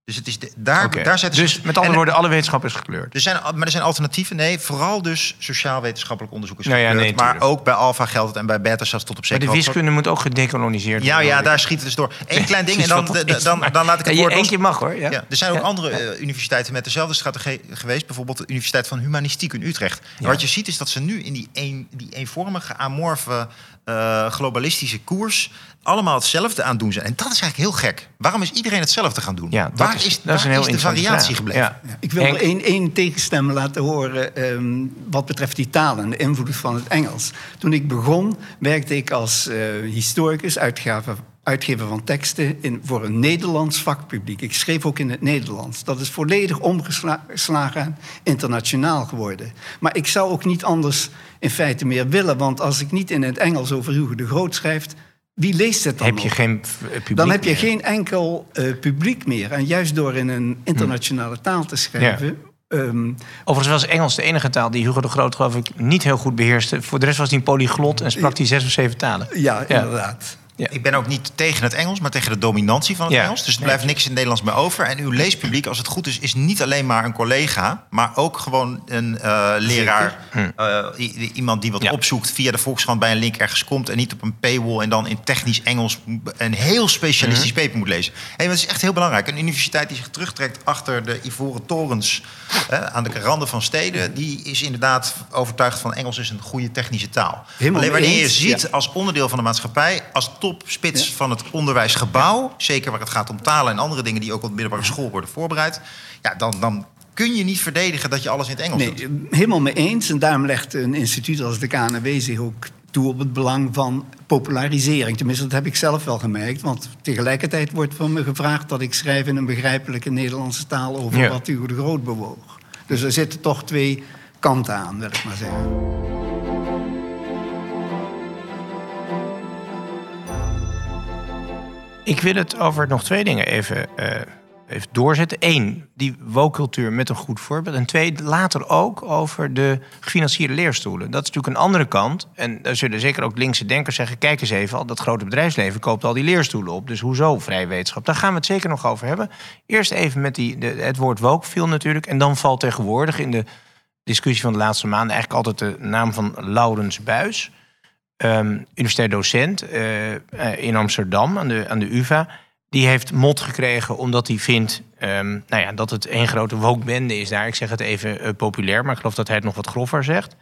Dus het is daar zetten ze... Dus met andere woorden, alle wetenschap is gekleurd. Maar er zijn alternatieven. Nee, vooral dus sociaal-wetenschappelijk onderzoek is gekleurd. Nee, maar ook bij alfa geldt het en bij beta zelfs tot op zekere hoogte. Maar de wiskunde moet ook gedecoloniseerd worden. Ja, daar schiet het dus door. Eén klein ding en dan laat ik het woord los. Eentje mag hoor. Ja. Ja, er zijn ook andere universiteiten met dezelfde strategie geweest. Bijvoorbeeld de Universiteit van Humanistiek in Utrecht. Ja. En wat je ziet is dat ze nu in die eenvormige, amorfe, globalistische koers allemaal hetzelfde aan doen zijn. En dat is eigenlijk heel gek. Waarom is iedereen hetzelfde gaan doen? Ja, waar is de variatie gebleven? Ja. Ja. Ik wil nog één tegenstem laten horen wat betreft die talen en de invloed van het Engels. Toen ik begon, werkte ik als historicus, uitgever van teksten voor een Nederlands vakpubliek. Ik schreef ook in het Nederlands. Dat is volledig omgeslagen en internationaal geworden. Maar ik zou ook niet anders in feite meer willen, want als ik niet in het Engels over Hugo de Groot schrijf, wie leest het dan? Dan heb je geen enkel publiek meer. En juist door in een internationale taal te schrijven... Ja. Overigens was Engels de enige taal die Hugo de Groot, geloof ik, niet heel goed beheerste. Voor de rest was hij een polyglot en sprak hij 6 of 7 talen. Ja, inderdaad. Ja. Ik ben ook niet tegen het Engels, maar tegen de dominantie van het Engels. Dus er blijft niks in het Nederlands meer over. En uw leespubliek, als het goed is niet alleen maar een collega, maar ook gewoon een leraar. Iemand die wat opzoekt via de Volkskrant bij een link ergens komt en niet op een paywall en dan in technisch Engels een heel specialistisch paper moet lezen. En dat is echt heel belangrijk. Een universiteit die zich terugtrekt achter de ivoren torens aan de randen van steden, die is inderdaad overtuigd van Engels is een goede technische taal. Helemaal alleen wanneer je ziet als onderdeel van de maatschappij, als topspits van het onderwijsgebouw... zeker waar het gaat om talen en andere dingen die ook op de middelbare school worden voorbereid, dan kun je niet verdedigen dat je alles in het Engels doet. Helemaal mee eens. En daarom legt een instituut als de KNAW zich ook toe op het belang van popularisering. Tenminste, dat heb ik zelf wel gemerkt. Want tegelijkertijd wordt van me gevraagd dat ik schrijf in een begrijpelijke Nederlandse taal over wat Hugo de Groot bewoog. Dus er zitten toch 2 kanten aan, wil ik maar zeggen. Ik wil het over nog 2 dingen even doorzetten. 1, die woke-cultuur met een goed voorbeeld. En 2, later ook over de gefinancierde leerstoelen. Dat is natuurlijk een andere kant. En daar zullen zeker ook linkse denkers zeggen, kijk eens even, al dat grote bedrijfsleven koopt al die leerstoelen op. Dus hoezo vrije wetenschap? Daar gaan we het zeker nog over hebben. Eerst even met het woord woke viel natuurlijk. En dan valt tegenwoordig in de discussie van de laatste maanden eigenlijk altijd de naam van Laurens Buijs. Universitair docent in Amsterdam aan de UvA. Die heeft mot gekregen omdat hij vindt dat het een grote wokebende is daar. Ik zeg het even populair, maar ik geloof dat hij het nog wat grover zegt.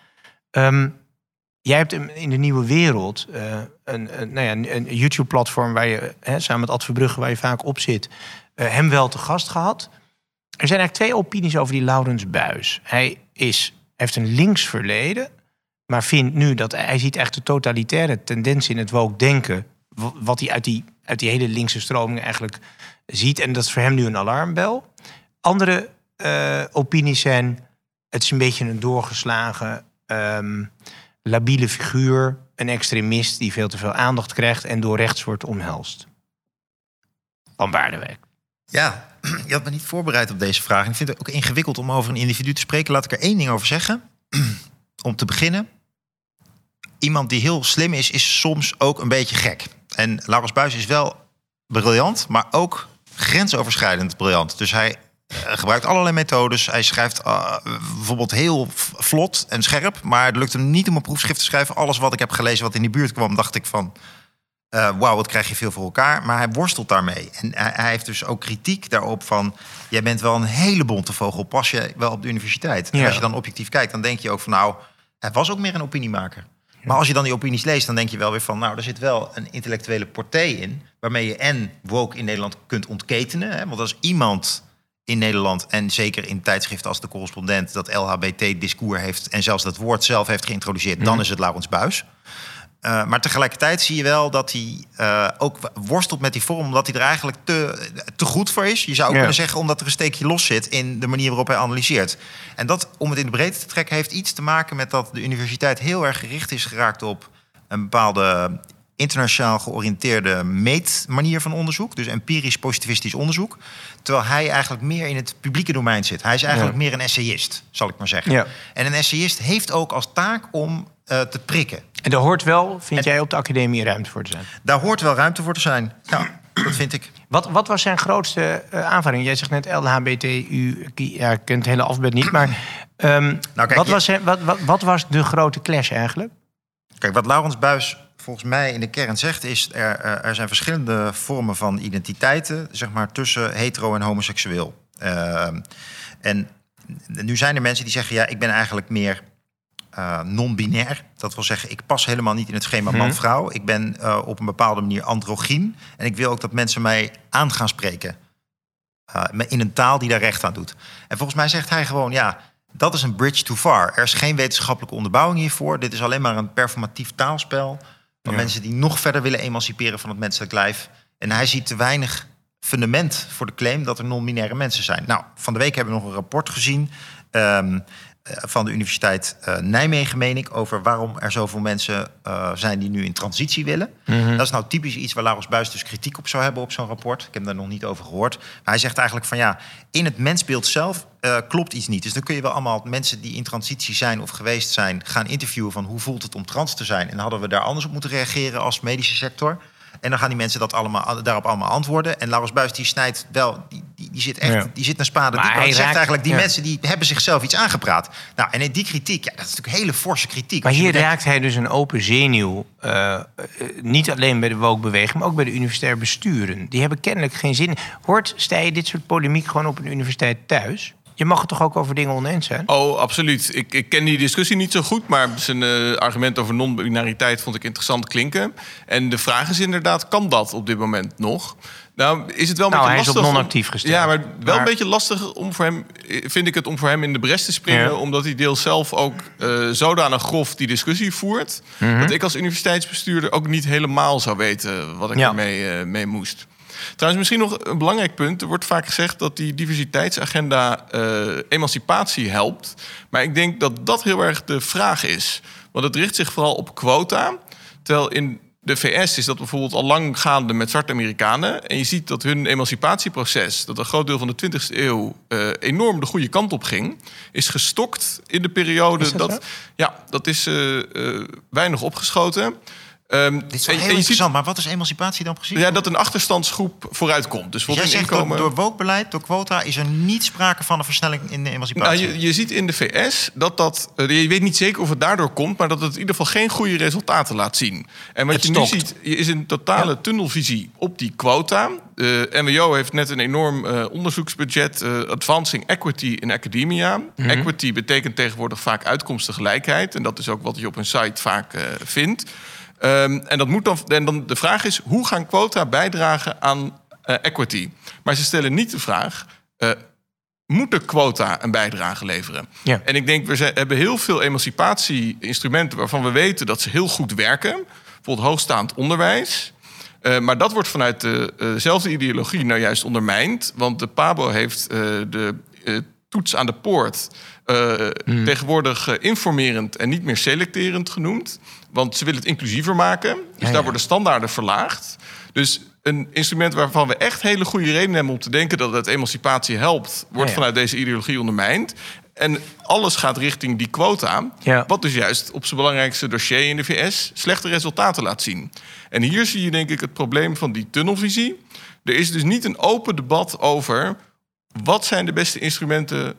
Jij hebt in de Nieuwe Wereld een YouTube-platform waar je samen met Ad Verbrugge, waar je vaak op zit, hem wel te gast gehad. Er zijn eigenlijk 2 opinies over die Laurens Buijs. Hij heeft een links verleden, maar vindt nu dat hij ziet echt de totalitaire tendens in het woke denken, wat hij uit die hele linkse stroming eigenlijk ziet. En dat is voor hem nu een alarmbel. Andere opinies zijn, het is een beetje een doorgeslagen, labiele figuur, een extremist die veel te veel aandacht krijgt en door rechts wordt omhelst. Van Baardewijk. Ja, je had me niet voorbereid op deze vraag. Ik vind het ook ingewikkeld om over een individu te spreken. Laat ik er 1 ding over zeggen. Om te beginnen, iemand die heel slim is soms ook een beetje gek. En Laurens Buijs is wel briljant, maar ook grensoverschrijdend briljant. Dus hij gebruikt allerlei methodes. Hij schrijft bijvoorbeeld heel vlot en scherp, maar het lukt hem niet om een proefschrift te schrijven. Alles wat ik heb gelezen wat in die buurt kwam, dacht ik van, wauw, wat krijg je veel voor elkaar. Maar hij worstelt daarmee. En hij heeft dus ook kritiek daarop van, jij bent wel een hele bonte vogel, pas je wel op de universiteit. Ja. En als je dan objectief kijkt, dan denk je ook van, nou, hij was ook meer een opiniemaker. Maar als je dan die opinies leest, dan denk je wel weer van, nou, er zit wel een intellectuele portée in, waarmee je en woke in Nederland kunt ontketenen. Hè? Want als iemand in Nederland, en zeker in tijdschriften als de Correspondent, dat LHBT-discours heeft en zelfs dat woord zelf heeft geïntroduceerd, dan is het Laurens Buijs. Maar tegelijkertijd zie je wel dat hij ook worstelt met die vorm, omdat hij er eigenlijk te goed voor is. Je zou ook kunnen zeggen, omdat er een steekje los zit in de manier waarop hij analyseert. En dat, om het in de breedte te trekken, heeft iets te maken met dat de universiteit heel erg gericht is geraakt op een bepaalde internationaal georiënteerde meetmanier van onderzoek. Dus empirisch positivistisch onderzoek. Terwijl hij eigenlijk meer in het publieke domein zit. Hij is eigenlijk meer een essayist, zal ik maar zeggen. Ja. En een essayist heeft ook als taak om te prikken. En daar hoort wel, vind jij, op de academie ruimte voor te zijn? Daar hoort wel ruimte voor te zijn. Nou, Dat vind ik. Wat was zijn grootste aanvaring? Jij zegt net LHBTU, ja, ik ken het hele alfabet niet, maar wat was de grote clash eigenlijk? Kijk, wat Laurens Buijs volgens mij in de kern zegt is, er zijn verschillende vormen van identiteiten, zeg maar, tussen hetero en homoseksueel. En nu zijn er mensen die zeggen, ja, ik ben eigenlijk meer non-binair. Dat wil zeggen, ik pas helemaal niet in het schema man-vrouw. Ik ben op een bepaalde manier androgyn. En ik wil ook dat mensen mij aan gaan spreken. In een taal die daar recht aan doet. En volgens mij zegt hij gewoon, ja, dat is een bridge too far. Er is geen wetenschappelijke onderbouwing hiervoor. Dit is alleen maar een performatief taalspel van mensen die nog verder willen emanciperen van het menselijk lijf. En hij ziet te weinig fundament voor de claim dat er non-binaire mensen zijn. Nou, van de week hebben we nog een rapport gezien van de Universiteit Nijmegen, meen ik, over waarom er zoveel mensen zijn die nu in transitie willen. Mm-hmm. Dat is nou typisch iets waar Laurens Buijs dus kritiek op zou hebben op zo'n rapport. Ik heb hem daar nog niet over gehoord. Maar hij zegt eigenlijk van ja, in het mensbeeld zelf klopt iets niet. Dus dan kun je wel allemaal mensen die in transitie zijn of geweest zijn gaan interviewen van hoe voelt het om trans te zijn. En hadden we daar anders op moeten reageren als medische sector. En dan gaan die mensen dat allemaal, daarop allemaal antwoorden. En Laurens Buijs die snijdt wel, die zit echt, die zit naar spade. Maar hij zegt eigenlijk, die mensen die hebben zichzelf iets aangepraat. Nou, en in die kritiek, ja, dat is natuurlijk hele forse kritiek. Maar hier raakt hij dus een open zenuw. Niet alleen bij de woke-beweging, maar ook bij de universitair besturen. Die hebben kennelijk geen zin. Hoort, Steije, dit soort polemiek gewoon op een universiteit thuis? Je mag het toch ook over dingen oneens zijn? Oh, absoluut. Ik ken die discussie niet zo goed, maar zijn argument over non-binariteit vond ik interessant klinken. En de vraag is inderdaad, kan dat op dit moment nog? Nou, is het wel een beetje lastig. Hij is op non-actief gesteld. Ja, maar wel een beetje lastig om voor hem, vind ik het, om voor hem in de bres te springen. Ja. Omdat hij deels zelf ook zodanig grof die discussie voert. Mm-hmm. Dat ik als universiteitsbestuurder ook niet helemaal zou weten wat ik ermee mee moest. Trouwens, misschien nog een belangrijk punt. Er wordt vaak gezegd dat die diversiteitsagenda emancipatie helpt. Maar ik denk dat dat heel erg de vraag is. Want het richt zich vooral op quota. Terwijl in de VS is dat bijvoorbeeld al lang gaande met zwarte Amerikanen. En je ziet dat hun emancipatieproces, dat een groot deel van de 20e eeuw enorm de goede kant op ging, is gestokt in de periode. Dat is weinig opgeschoten. Dit is wel heel interessant, maar wat is emancipatie dan precies? Ja, dat een achterstandsgroep vooruitkomt. Dus jij zegt inkomen, door woke-beleid, door quota, is er niet sprake van een versnelling in de emancipatie. Nou, je ziet in de VS dat je weet niet zeker of het daardoor komt, maar dat het in ieder geval geen goede resultaten laat zien. En wat je nu ziet is een totale tunnelvisie op die quota. De NWO heeft net een enorm onderzoeksbudget, Advancing Equity in Academia. Mm-hmm. Equity betekent tegenwoordig vaak uitkomstengelijkheid. En dat is ook wat je op een site vaak vindt. En dan de vraag is, hoe gaan quota bijdragen aan equity? Maar ze stellen niet de vraag, moeten quota een bijdrage leveren? Ja. En ik denk, we hebben heel veel emancipatie-instrumenten waarvan we weten dat ze heel goed werken. Bijvoorbeeld hoogstaand onderwijs. Maar dat wordt vanuit dezelfde ideologie nou juist ondermijnd. Want de PABO heeft de toets aan de poort tegenwoordig informerend en niet meer selecterend genoemd. Want ze willen het inclusiever maken. Dus daar worden standaarden verlaagd. Dus een instrument waarvan we echt hele goede redenen hebben om te denken dat het emancipatie helpt, wordt vanuit deze ideologie ondermijnd. En alles gaat richting die quota. Ja. Wat dus juist op zijn belangrijkste dossier in de VS slechte resultaten laat zien. En hier zie je denk ik het probleem van die tunnelvisie. Er is dus niet een open debat over wat zijn de beste instrumenten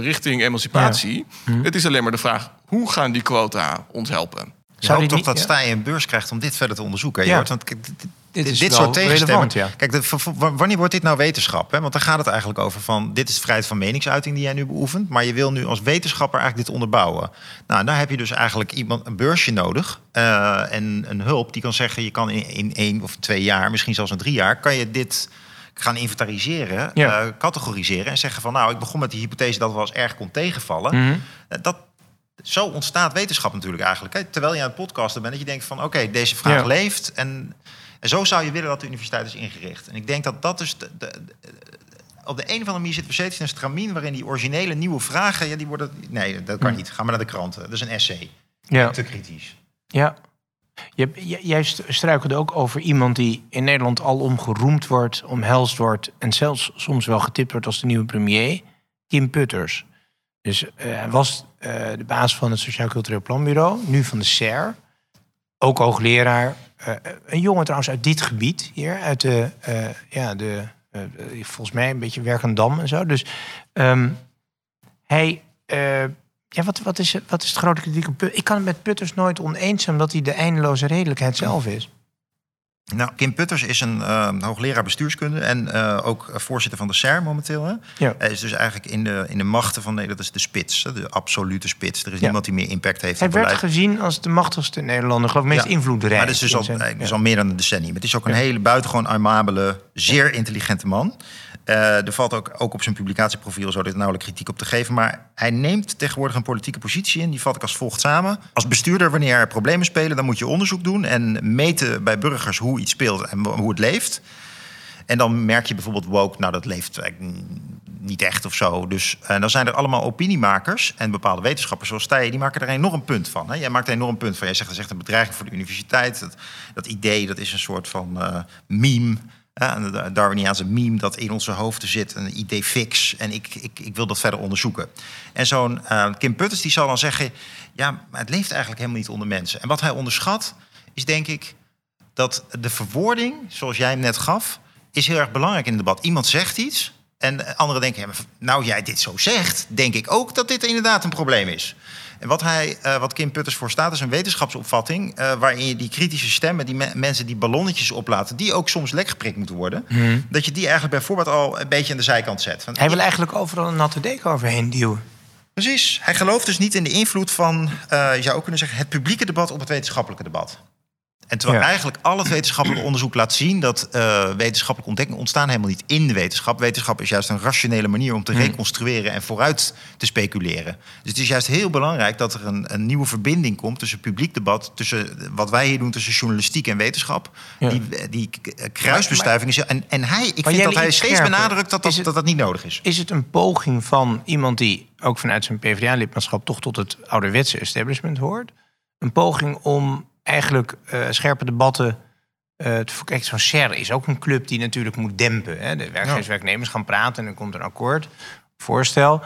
richting emancipatie. Ja. Het is alleen maar de vraag, hoe gaan die quota ons helpen? Je hoopt toch dat Steije een beurs krijgt om dit verder te onderzoeken. Ja. Want dit soort tegenstemmen. Ja. Kijk, wanneer wordt dit nou wetenschap? Hè? Want daar gaat het eigenlijk over van, dit is vrijheid van meningsuiting die jij nu beoefent. Maar je wil nu als wetenschapper eigenlijk dit onderbouwen. Nou, daar heb je dus eigenlijk een beursje nodig. En een hulp die kan zeggen, je kan in 1 of 2 jaar, misschien zelfs in 3 jaar, kan je dit gaan inventariseren, categoriseren en zeggen van, nou, ik begon met die hypothese dat het wel eens erg kon tegenvallen. Mm-hmm. Zo ontstaat wetenschap natuurlijk eigenlijk. Hè? Terwijl je aan het podcasten bent, dat je denkt van oké, deze vraag leeft. En zo zou je willen dat de universiteit is ingericht. En ik denk dat dus op de een of andere manier zitten we steeds in een stramien waarin die originele nieuwe vragen, ja, die worden, nee, dat kan niet. Ga maar naar de kranten. Dat is een essay. Ja. Te kritisch. Ja. Jij struikelde ook over iemand die in Nederland alom geroemd wordt, omhelst wordt en zelfs soms wel getipt wordt als de nieuwe premier, Kim Putters. Dus hij was de baas van het Sociaal Cultureel Planbureau, nu van de SER. Ook hoogleraar, Een jongen trouwens uit dit gebied hier, uit de, volgens mij een beetje Werkendam en zo. Dus hij... Wat is het grote kritieke punt? Ik kan het met Putters nooit oneens zijn, omdat hij de eindeloze redelijkheid zelf is. Nou, Kim Putters is een hoogleraar bestuurskunde en ook voorzitter van de SER momenteel. Hè? Ja. Hij is dus eigenlijk in de machten van Nederland, dat is de spits, hè? De absolute spits. Er is niemand die meer impact heeft. Hij werd gezien als de machtigste Nederlander, geloof ik, meest invloedrijk. Maar dat is dus al meer dan een decennium. Het is ook een hele buitengewoon aimabele, zeer intelligente man. Er valt ook op zijn publicatieprofiel zo dit nauwelijks kritiek op te geven. Maar hij neemt tegenwoordig een politieke positie in. Die vat ik als volgt samen. Als bestuurder, wanneer er problemen spelen, dan moet je onderzoek doen en meten bij burgers hoe iets speelt en hoe het leeft. En dan merk je bijvoorbeeld woke, nou dat leeft niet echt of zo. Dus dan zijn er allemaal opiniemakers en bepaalde wetenschappers zoals Steije, die maken er enorm punt van. Hè? Jij maakt er enorm punt van. Jij zegt, dat is echt een bedreiging voor de universiteit. Dat idee, dat is een soort van meme. Ja, een Darwiniaanse meme dat in onze hoofden zit, een idee fix. En ik wil dat verder onderzoeken. En zo'n Kim Putters die zal dan zeggen, ja, maar het leeft eigenlijk helemaal niet onder mensen. En wat hij onderschat is, denk ik, dat de verwoording, zoals jij hem net gaf, is heel erg belangrijk in het debat. Iemand zegt iets en anderen denken, ja, maar nou jij dit zo zegt, denk ik ook dat dit inderdaad een probleem is. En wat Kim Putters voor staat is een wetenschapsopvatting, waarin je die kritische stemmen, die mensen die ballonnetjes oplaten, die ook soms lek geprikt moeten worden, dat je die eigenlijk bijvoorbeeld al een beetje aan de zijkant zet. Want hij wil eigenlijk overal een natte deken overheen duwen. Precies. Hij gelooft dus niet in de invloed van, je zou ook kunnen zeggen, het publieke debat op het wetenschappelijke debat. En terwijl eigenlijk al het wetenschappelijk onderzoek laat zien dat wetenschappelijke ontdekkingen ontstaan helemaal niet in de wetenschap. Wetenschap is juist een rationele manier om te reconstrueren en vooruit te speculeren. Dus het is juist heel belangrijk dat er een nieuwe verbinding komt tussen publiek debat, tussen wat wij hier doen, tussen journalistiek en wetenschap. Ja. Die kruisbestuiving is... En hij, ik vind dat hij steeds benadrukt dat niet nodig is. Is het een poging van iemand die ook vanuit zijn PvdA-lidmaatschap toch tot het ouderwetse establishment hoort? Een poging om eigenlijk scherpe debatten. Kijk, zo'n SER is ook een club die natuurlijk moet dempen. Hè? De werknemers gaan praten en dan komt een akkoord, voorstel.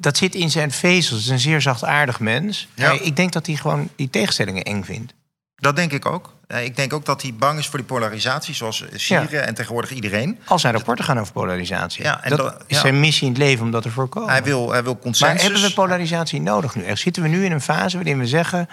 Dat zit in zijn vezels. Het is een zeer zachtaardig mens. Ja. Ik denk dat hij gewoon die tegenstellingen eng vindt. Dat denk ik ook. Ik denk ook dat hij bang is voor die polarisatie, zoals Syrië en tegenwoordig iedereen. Als zijn rapporten gaan over polarisatie. Ja, en dat is zijn missie in het leven om dat te voorkomen. Hij wil consensus. Maar hebben we polarisatie nodig nu? Zitten we nu in een fase waarin we zeggen,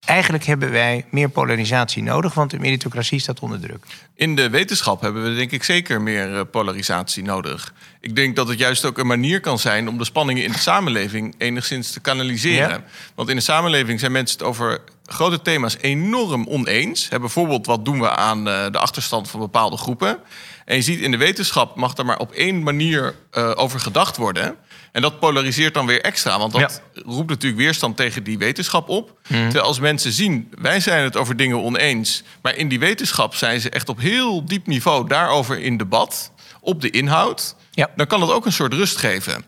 eigenlijk hebben wij meer polarisatie nodig, want de meritocratie staat onder druk. In de wetenschap hebben we denk ik zeker meer polarisatie nodig. Ik denk dat het juist ook een manier kan zijn om de spanningen in de samenleving enigszins te kanaliseren. Ja. Want in de samenleving zijn mensen het over grote thema's enorm oneens. Bijvoorbeeld, wat doen we aan de achterstand van bepaalde groepen? En je ziet, in de wetenschap mag er maar op één manier over gedacht worden. En dat polariseert dan weer extra. Want dat roept natuurlijk weerstand tegen die wetenschap op. Terwijl als mensen zien, wij zijn het over dingen oneens, maar in die wetenschap zijn ze echt op heel diep niveau daarover in debat, op de inhoud. Ja. Dan kan dat ook een soort rust geven.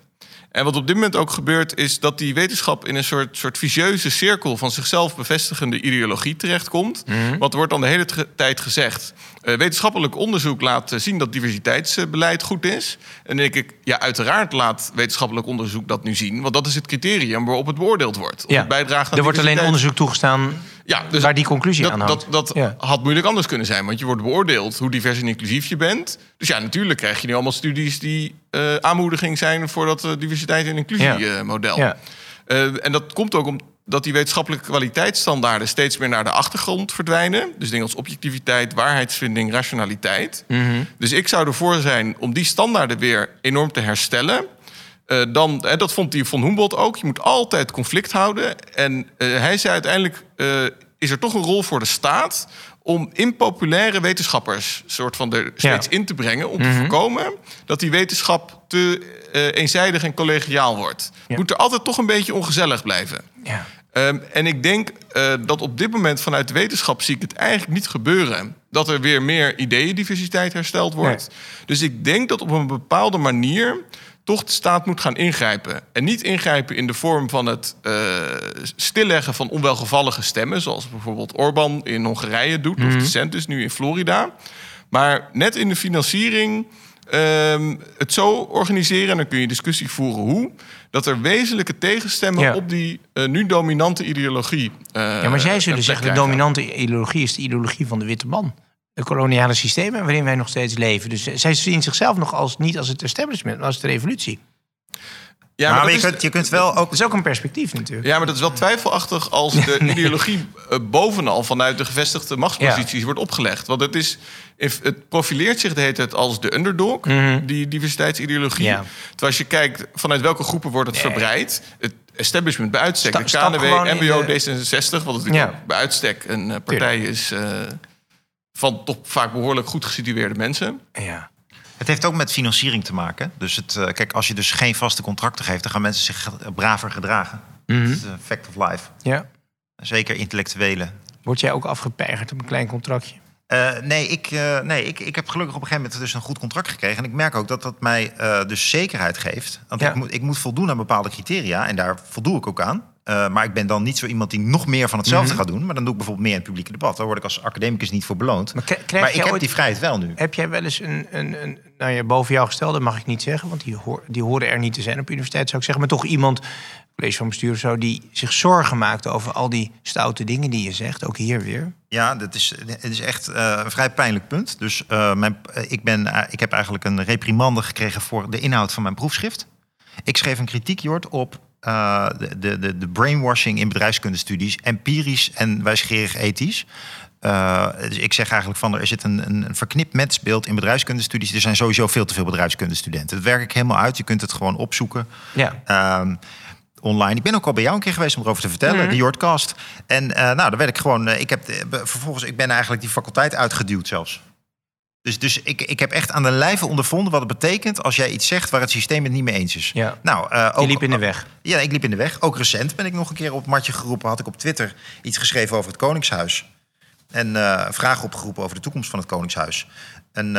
En wat op dit moment ook gebeurt, is dat die wetenschap in een soort vicieuze cirkel van zichzelf bevestigende ideologie terechtkomt. Want er wordt dan de hele tijd gezegd, wetenschappelijk onderzoek laat zien dat diversiteitsbeleid goed is. En dan denk ik, ja, uiteraard laat wetenschappelijk onderzoek dat nu zien. Want dat is het criterium waarop het beoordeeld wordt. Ja. Het bijdraagt aan er wordt alleen onderzoek toegestaan dus waar die conclusie aan hangt. Dat had moeilijk anders kunnen zijn. Want je wordt beoordeeld hoe divers en inclusief je bent. Dus ja, natuurlijk krijg je nu allemaal studies die aanmoediging zijn voor dat diversiteit- en inclusiemodel. Ja. En dat komt ook omdat die wetenschappelijke kwaliteitsstandaarden steeds meer naar de achtergrond verdwijnen. Dus dingen als objectiviteit, waarheidsvinding, rationaliteit. Dus ik zou ervoor zijn om die standaarden weer enorm te herstellen. Dat vond die von Humboldt ook. Je moet altijd conflict houden. En hij zei uiteindelijk, is er toch een rol voor de staat om impopulaire wetenschappers soort van er steeds in te brengen, om te voorkomen dat die wetenschap te eenzijdig en collegiaal wordt. Moet er altijd toch een beetje ongezellig blijven. Ja. En ik denk dat op dit moment vanuit de wetenschap zie ik het eigenlijk niet gebeuren dat er weer meer ideeëndiversiteit hersteld wordt. Nee. Dus ik denk dat op een bepaalde manier toch de staat moet gaan ingrijpen. En niet ingrijpen in de vorm van het stilleggen van onwelgevallige stemmen, zoals bijvoorbeeld Orbán in Hongarije doet, of de Centus nu in Florida. Maar net in de financiering het zo organiseren, en dan kun je discussie voeren hoe, dat er wezenlijke tegenstemmen op die nu dominante ideologie. Ja, maar zij zullen zeggen, de dominante ideologie is de ideologie van de witte man. De koloniale systemen waarin wij nog steeds leven. Dus zij zien zichzelf nog als niet als het establishment, maar als de revolutie. Ja, maar dat je kunt wel ook... Dat is ook een perspectief natuurlijk. Ja, maar dat is wel twijfelachtig als de ideologie bovenal vanuit de gevestigde machtsposities wordt opgelegd. Want het is... Het profileert zich de hele tijd als de underdog, die diversiteitsideologie. Ja. Terwijl als je kijkt vanuit welke groepen wordt het verbreid... Het establishment bij uitstek, de KNAW, NWO, D66... wat natuurlijk bij uitstek een partij is van toch vaak behoorlijk goed gesitueerde mensen. Ja. Het heeft ook met financiering te maken. Dus kijk, als je dus geen vaste contracten geeft... dan gaan mensen zich braver gedragen. Mm-hmm. Dat is een fact of life. Ja. Zeker intellectuelen. Word jij ook afgepeigerd op een klein contractje? Nee, ik heb gelukkig op een gegeven moment dus een goed contract gekregen. En ik merk ook dat mij dus zekerheid geeft. Want ik moet voldoen aan bepaalde criteria. En daar voldoe ik ook aan. Maar ik ben dan niet zo iemand die nog meer van hetzelfde gaat doen. Maar dan doe ik bijvoorbeeld meer in het publieke debat. Daar word ik als academicus niet voor beloond. Maar ik heb die vrijheid wel nu. Heb jij wel eens een nou ja, boven jou gestelde, mag ik niet zeggen. Want die horen er niet te zijn op de universiteit, zou ik zeggen. Maar toch iemand, college van bestuur of zo, die zich zorgen maakt over al die stoute dingen die je zegt. Ook hier weer. Ja, het is echt een vrij pijnlijk punt. Dus ik heb eigenlijk een reprimande gekregen voor de inhoud van mijn proefschrift. Ik schreef een kritiek, Jort, op... de brainwashing in bedrijfskundestudies, empirisch en wijsgerig ethisch. Dus ik zeg eigenlijk van, er zit een verknipt mensbeeld in bedrijfskundestudies. Er zijn sowieso veel te veel bedrijfskundestudenten. Dat werk ik helemaal uit. Je kunt het gewoon opzoeken. Ja. Online. Ik ben ook al bij jou een keer geweest om erover te vertellen, de Jortcast. En daar werd ik gewoon... Ik ben eigenlijk die faculteit uitgeduwd zelfs. Dus ik heb echt aan de lijve ondervonden wat het betekent als jij iets zegt waar het systeem het niet mee eens is. Ja. Nou, je liep in de weg. Ja, ik liep in de weg. Ook recent ben ik nog een keer op het matje geroepen. Had ik op Twitter iets geschreven over het Koningshuis. En vragen opgeroepen over de toekomst van het Koningshuis. En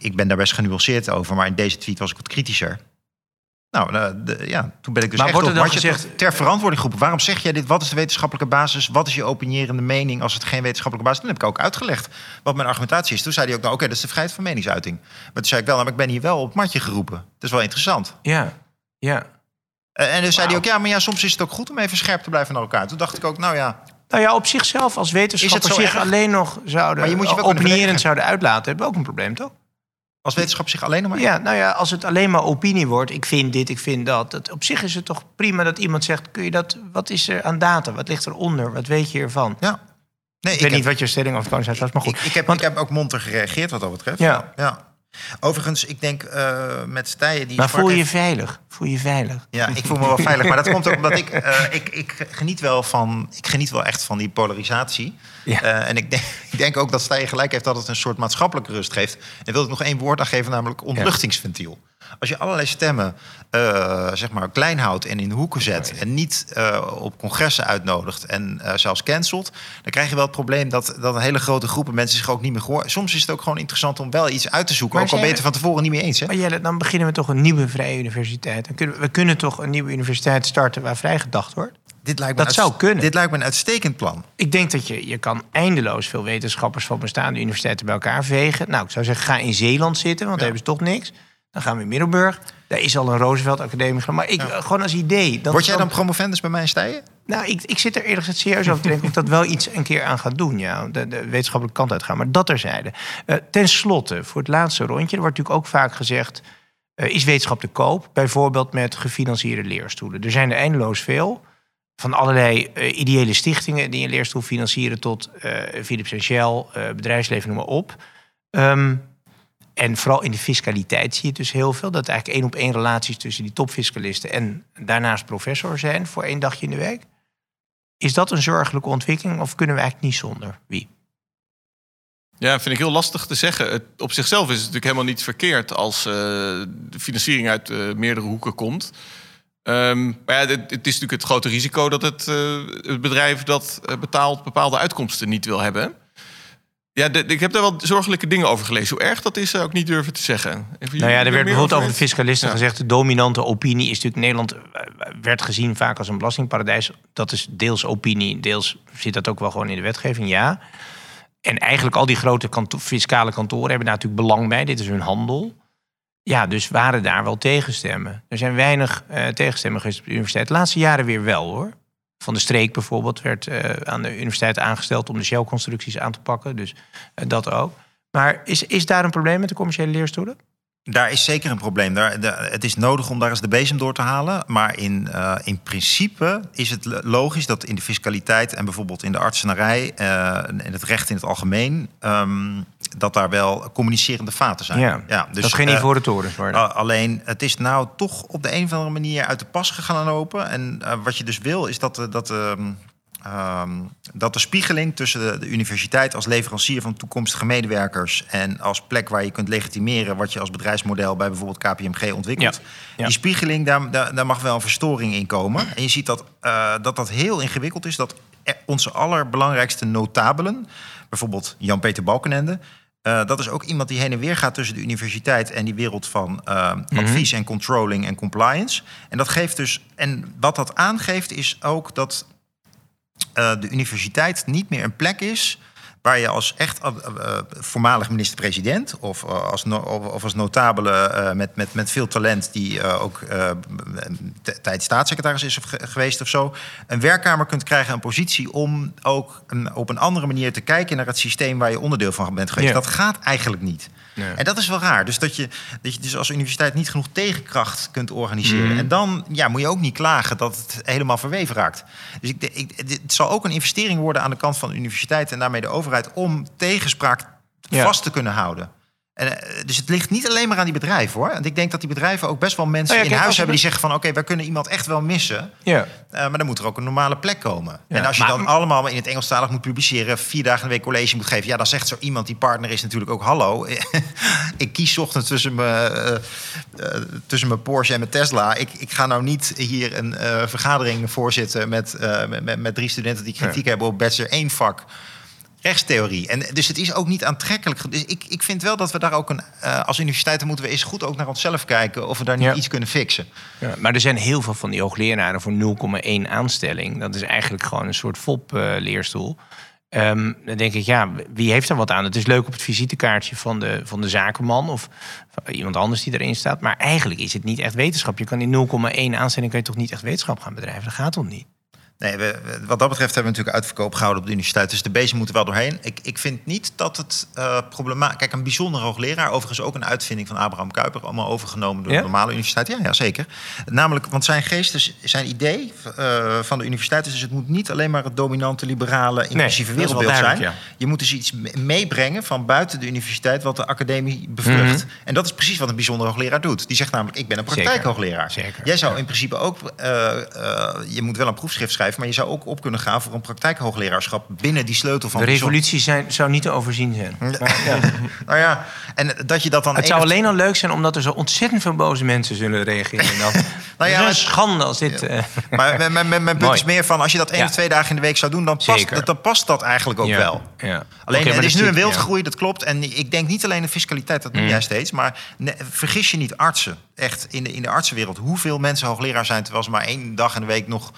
ik ben daar best genuanceerd over. Maar in deze tweet was ik wat kritischer. Nou, toen ben ik dus maar echt op het matje gezegd... ter verantwoording geroepen. Waarom zeg jij dit? Wat is de wetenschappelijke basis? Wat is je opinierende mening als het geen wetenschappelijke basis is? Dan heb ik ook uitgelegd wat mijn argumentatie is. Toen zei hij ook, dat is de vrijheid van meningsuiting. Maar toen zei ik wel, maar ik ben hier wel op het matje geroepen. Dat is wel interessant. Ja. En toen zei hij ook, soms is het ook goed om even scherp te blijven naar elkaar. Toen dacht ik ook, Nou ja, op zichzelf als wetenschappers zich alleen nog opinierend zouden uitlaten... hebben we ook een probleem, toch? Als wetenschap zich alleen maar... als het alleen maar opinie wordt... ik vind dit, ik vind dat... op zich is het toch prima dat iemand zegt... wat is er aan data? Wat ligt eronder? Wat weet je ervan? Ja. Nee, ik weet niet wat je stelling over Koningshuis was, maar goed. Ik heb ook monter gereageerd wat dat betreft. Ja. Overigens, ik denk met Steije... Maar voel je veilig? Ja, ik voel me wel veilig. Maar dat komt ook omdat ik geniet wel van... Ik geniet wel echt van die polarisatie. Ja. En ik denk ook dat Steije gelijk heeft dat het een soort maatschappelijke rust geeft. En wil ik nog één woord aan geven, namelijk ontluchtingsventiel. Als je allerlei stemmen klein houdt en in de hoeken zet... en niet op congressen uitnodigt en zelfs cancelt... dan krijg je wel het probleem dat een hele grote groepen mensen zich ook niet meer gehoord. Soms is het ook gewoon interessant om wel iets uit te zoeken. Maar ook al beter van tevoren niet meer eens. Hè? Maar Jelle, dan beginnen we toch een nieuwe Vrije Universiteit. We kunnen toch een nieuwe universiteit starten waar vrij gedacht wordt? Dit lijkt me een uitstekend plan. Ik denk dat je kan eindeloos veel wetenschappers van bestaande universiteiten bij elkaar vegen. Nou, ik zou zeggen, ga in Zeeland zitten, want daar hebben ze toch niks... Dan gaan we in Middelburg. Daar is al een Roosevelt-academie. Maar gewoon als idee... Word jij dan promovendus bij mij in Steije? Nou, ik zit er eerlijk gezegd serieus over te denken... of ik dat wel iets een keer aan ga doen. Ja. De wetenschappelijke kant uitgaan. Maar dat terzijde. Ten slotte, voor het laatste rondje... er wordt natuurlijk ook vaak gezegd... is wetenschap te koop? Bijvoorbeeld met gefinancierde leerstoelen. Er zijn er eindeloos veel... van allerlei ideële stichtingen... die een leerstoel financieren tot Philips en Shell... bedrijfsleven, noem maar op... En vooral in de fiscaliteit zie je dus heel veel... dat er eigenlijk 1-op-1 relaties tussen die topfiscalisten... en daarnaast professor zijn voor 1 dagje in de week. Is dat een zorgelijke ontwikkeling of kunnen we eigenlijk niet zonder? Wie? Ja, vind ik heel lastig te zeggen. Op zichzelf is het natuurlijk helemaal niet verkeerd... als de financiering uit meerdere hoeken komt. Maar het is natuurlijk het grote risico... dat het bedrijf dat betaalt bepaalde uitkomsten niet wil hebben... Ja, ik heb daar wel zorgelijke dingen over gelezen. Hoe erg dat is, zou ik niet durven te zeggen. Er werd bijvoorbeeld over de fiscalisten gezegd... de dominante opinie is natuurlijk... Nederland werd gezien vaak als een belastingparadijs. Dat is deels opinie, deels zit dat ook wel gewoon in de wetgeving, ja. En eigenlijk al die grote fiscale kantoren hebben daar natuurlijk belang bij. Dit is hun handel. Ja, dus waren daar wel tegenstemmen. Er zijn weinig tegenstemmen geweest op de universiteit. De laatste jaren weer wel, hoor. Van de Streek bijvoorbeeld werd aan de universiteit aangesteld om de Shell-constructies aan te pakken. Dus dat ook. Maar is daar een probleem met de commerciële leerstoelen? Daar is zeker een probleem. Het is nodig om daar eens de bezem door te halen. Maar in principe is het logisch dat in de fiscaliteit en bijvoorbeeld in de artsenarij en het recht in het algemeen, dat daar wel communicerende vaten zijn. Ja, ja, dus, dat geen ivoren torens worden. Alleen, het is nou toch op de een of andere manier uit de pas gaan lopen. En wat je dus wil, is dat de spiegeling tussen de universiteit als leverancier van toekomstige medewerkers en als plek waar je kunt legitimeren wat je als bedrijfsmodel bij bijvoorbeeld KPMG ontwikkelt. Ja, ja. Die spiegeling, daar mag wel een verstoring in komen. En je ziet dat heel ingewikkeld is. Dat onze allerbelangrijkste notabelen, bijvoorbeeld Jan-Peter Balkenende, dat is ook iemand die heen en weer gaat tussen de universiteit en die wereld van advies en controlling en compliance. En dat geeft dus. En wat dat aangeeft is ook dat de universiteit niet meer een plek is waar je als echt voormalig minister-president of als notabele met veel talent die ook tijd staatssecretaris is geweest of zo, een werkkamer kunt krijgen, een positie om ook op een andere manier te kijken naar het systeem waar je onderdeel van bent geweest. Ja. Dat gaat eigenlijk niet. Ja. En dat is wel raar. Dus dat je dus als universiteit niet genoeg tegenkracht kunt organiseren. Mm-hmm. En dan moet je ook niet klagen dat het helemaal verweven raakt. Dus het zal ook een investering worden aan de kant van de universiteit en daarmee de overheid om tegenspraak vast te kunnen houden. Dus het ligt niet alleen maar aan die bedrijven, hoor. En ik denk dat die bedrijven ook best wel mensen in huis hebben die zeggen van oké, wij kunnen iemand echt wel missen. Ja. Maar dan moet er ook een normale plek komen. Ja. En als je dan allemaal in het Engelstalig moet publiceren, 4 dagen in de week college moet geven, ja, dan zegt zo iemand die partner is natuurlijk ook hallo. Ik kies ochtends tussen mijn Porsche en mijn Tesla. Ik ga nou niet hier een vergadering voorzitten met 3 studenten die kritiek hebben op bachelor 1 vak. Rechtstheorie. En dus het is ook niet aantrekkelijk. Dus ik vind wel dat we daar ook als universiteiten moeten we eens goed ook naar onszelf kijken of we daar niet iets kunnen fixen. Ja, maar er zijn heel veel van die hoogleraren voor 0,1 aanstelling. Dat is eigenlijk gewoon een soort fop-leerstoel. Dan denk ik, wie heeft er wat aan? Het is leuk op het visitekaartje van de zakenman of van iemand anders die erin staat. Maar eigenlijk is het niet echt wetenschap. Je kan in 0,1 aanstelling kan je toch niet echt wetenschap gaan bedrijven? Dat gaat toch niet? Nee, wat dat betreft hebben we natuurlijk uitverkoop gehouden op de universiteit. Dus de beesten moeten wel doorheen. Ik vind niet dat het problematisch. Kijk, een bijzonder hoogleraar. Overigens ook een uitvinding van Abraham Kuyper. Allemaal overgenomen door de normale universiteit. Ja, zeker. Namelijk, want zijn geest, zijn idee van de universiteit is, dus het moet niet alleen maar het dominante, liberale, inclusieve wereldbeeld zijn. Ja. Je moet dus iets meebrengen van buiten de universiteit wat de academie bevrucht. Mm-hmm. En dat is precies wat een bijzonder hoogleraar doet. Die zegt namelijk, ik ben een praktijkhoogleraar. Zeker. Jij zou in principe ook, je moet wel een proefschrift schrijven, maar je zou ook op kunnen gaan voor een praktijkhoogleraarschap binnen die sleutel van de revolutie zou niet te overzien zijn. Nou ja, en dat je dat dan. Het zou alleen al leuk zijn omdat er zo ontzettend veel boze mensen zullen reageren. Dat is een schande als dit. Maar mijn punt is meer van als je dat 1 of 2 dagen in de week zou doen, dan past dat eigenlijk ook wel. Ja. Alleen er is nu een wildgroei, dat klopt. En ik denk niet alleen de fiscaliteit, dat noem jij steeds, maar vergis je niet, artsen. Echt in de artsenwereld, hoeveel mensen hoogleraar zijn terwijl ze maar 1 dag in de week nog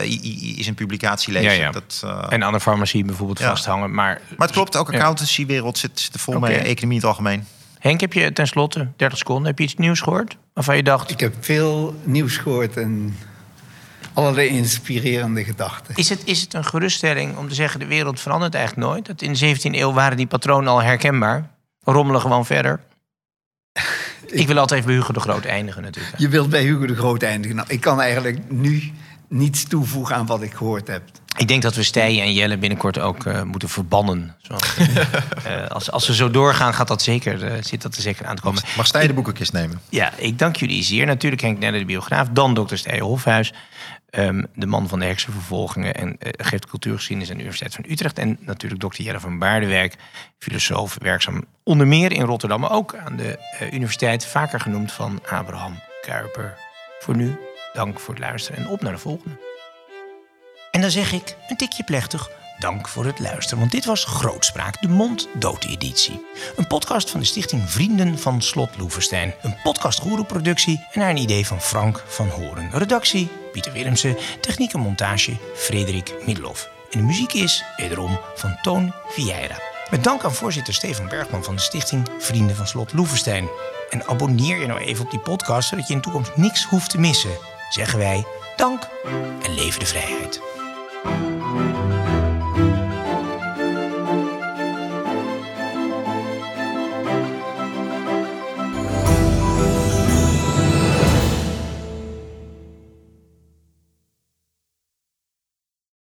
is een publicatie lezen. Ja, ja. En aan de farmacie bijvoorbeeld vasthangen. Maar het klopt, ook accountancywereld zit er vol mee. Economie in het algemeen. Henk, heb je tenslotte 30 seconden. Heb je iets nieuws gehoord? Waarvan je dacht? Ik heb veel nieuws gehoord en allerlei inspirerende gedachten. Is het een geruststelling om te zeggen, de wereld verandert eigenlijk nooit? Dat in de 17e eeuw waren die patronen al herkenbaar. Rommelen gewoon verder. Ik wil altijd even bij Hugo de Groot eindigen natuurlijk. Je wilt bij Hugo de Groot eindigen. Nou, ik kan eigenlijk nu niets toevoegen aan wat ik gehoord heb. Ik denk dat we Steije en Jelle binnenkort ook moeten verbannen. Als we zo doorgaan, gaat dat zit dat er zeker aan te komen. Mag Steije de boekenkist nemen? Ja, ik dank jullie zeer. Natuurlijk Henk Nellen, de biograaf. Dan dokter Steije Hofhuis. De man van de heksenvervolgingen en geeft cultuurgeschiedenis aan de Universiteit van Utrecht. En natuurlijk dokter Jelle van Baardewijk, filosoof, werkzaam onder meer in Rotterdam, maar ook aan de universiteit, vaker genoemd van Abraham Kuyper. Voor nu, dank voor het luisteren en op naar de volgende. En dan zeg ik een tikje plechtig dank voor het luisteren, want dit was Grootspraak, de Monddood-editie. Een podcast van de Stichting Vrienden van Slot Loevestein. Een podcastgoeroe-productie en naar een idee van Frank van Horen. Redactie Pieter Willemsen, techniek en montage Frederik Middelhoff. En de muziek is, wederom, van Toon Vieira. Met dank aan voorzitter Stefan Bergman van de Stichting Vrienden van Slot Loevestein. En abonneer je nou even op die podcast, zodat je in de toekomst niks hoeft te missen. Zeggen wij, dank en leven de vrijheid.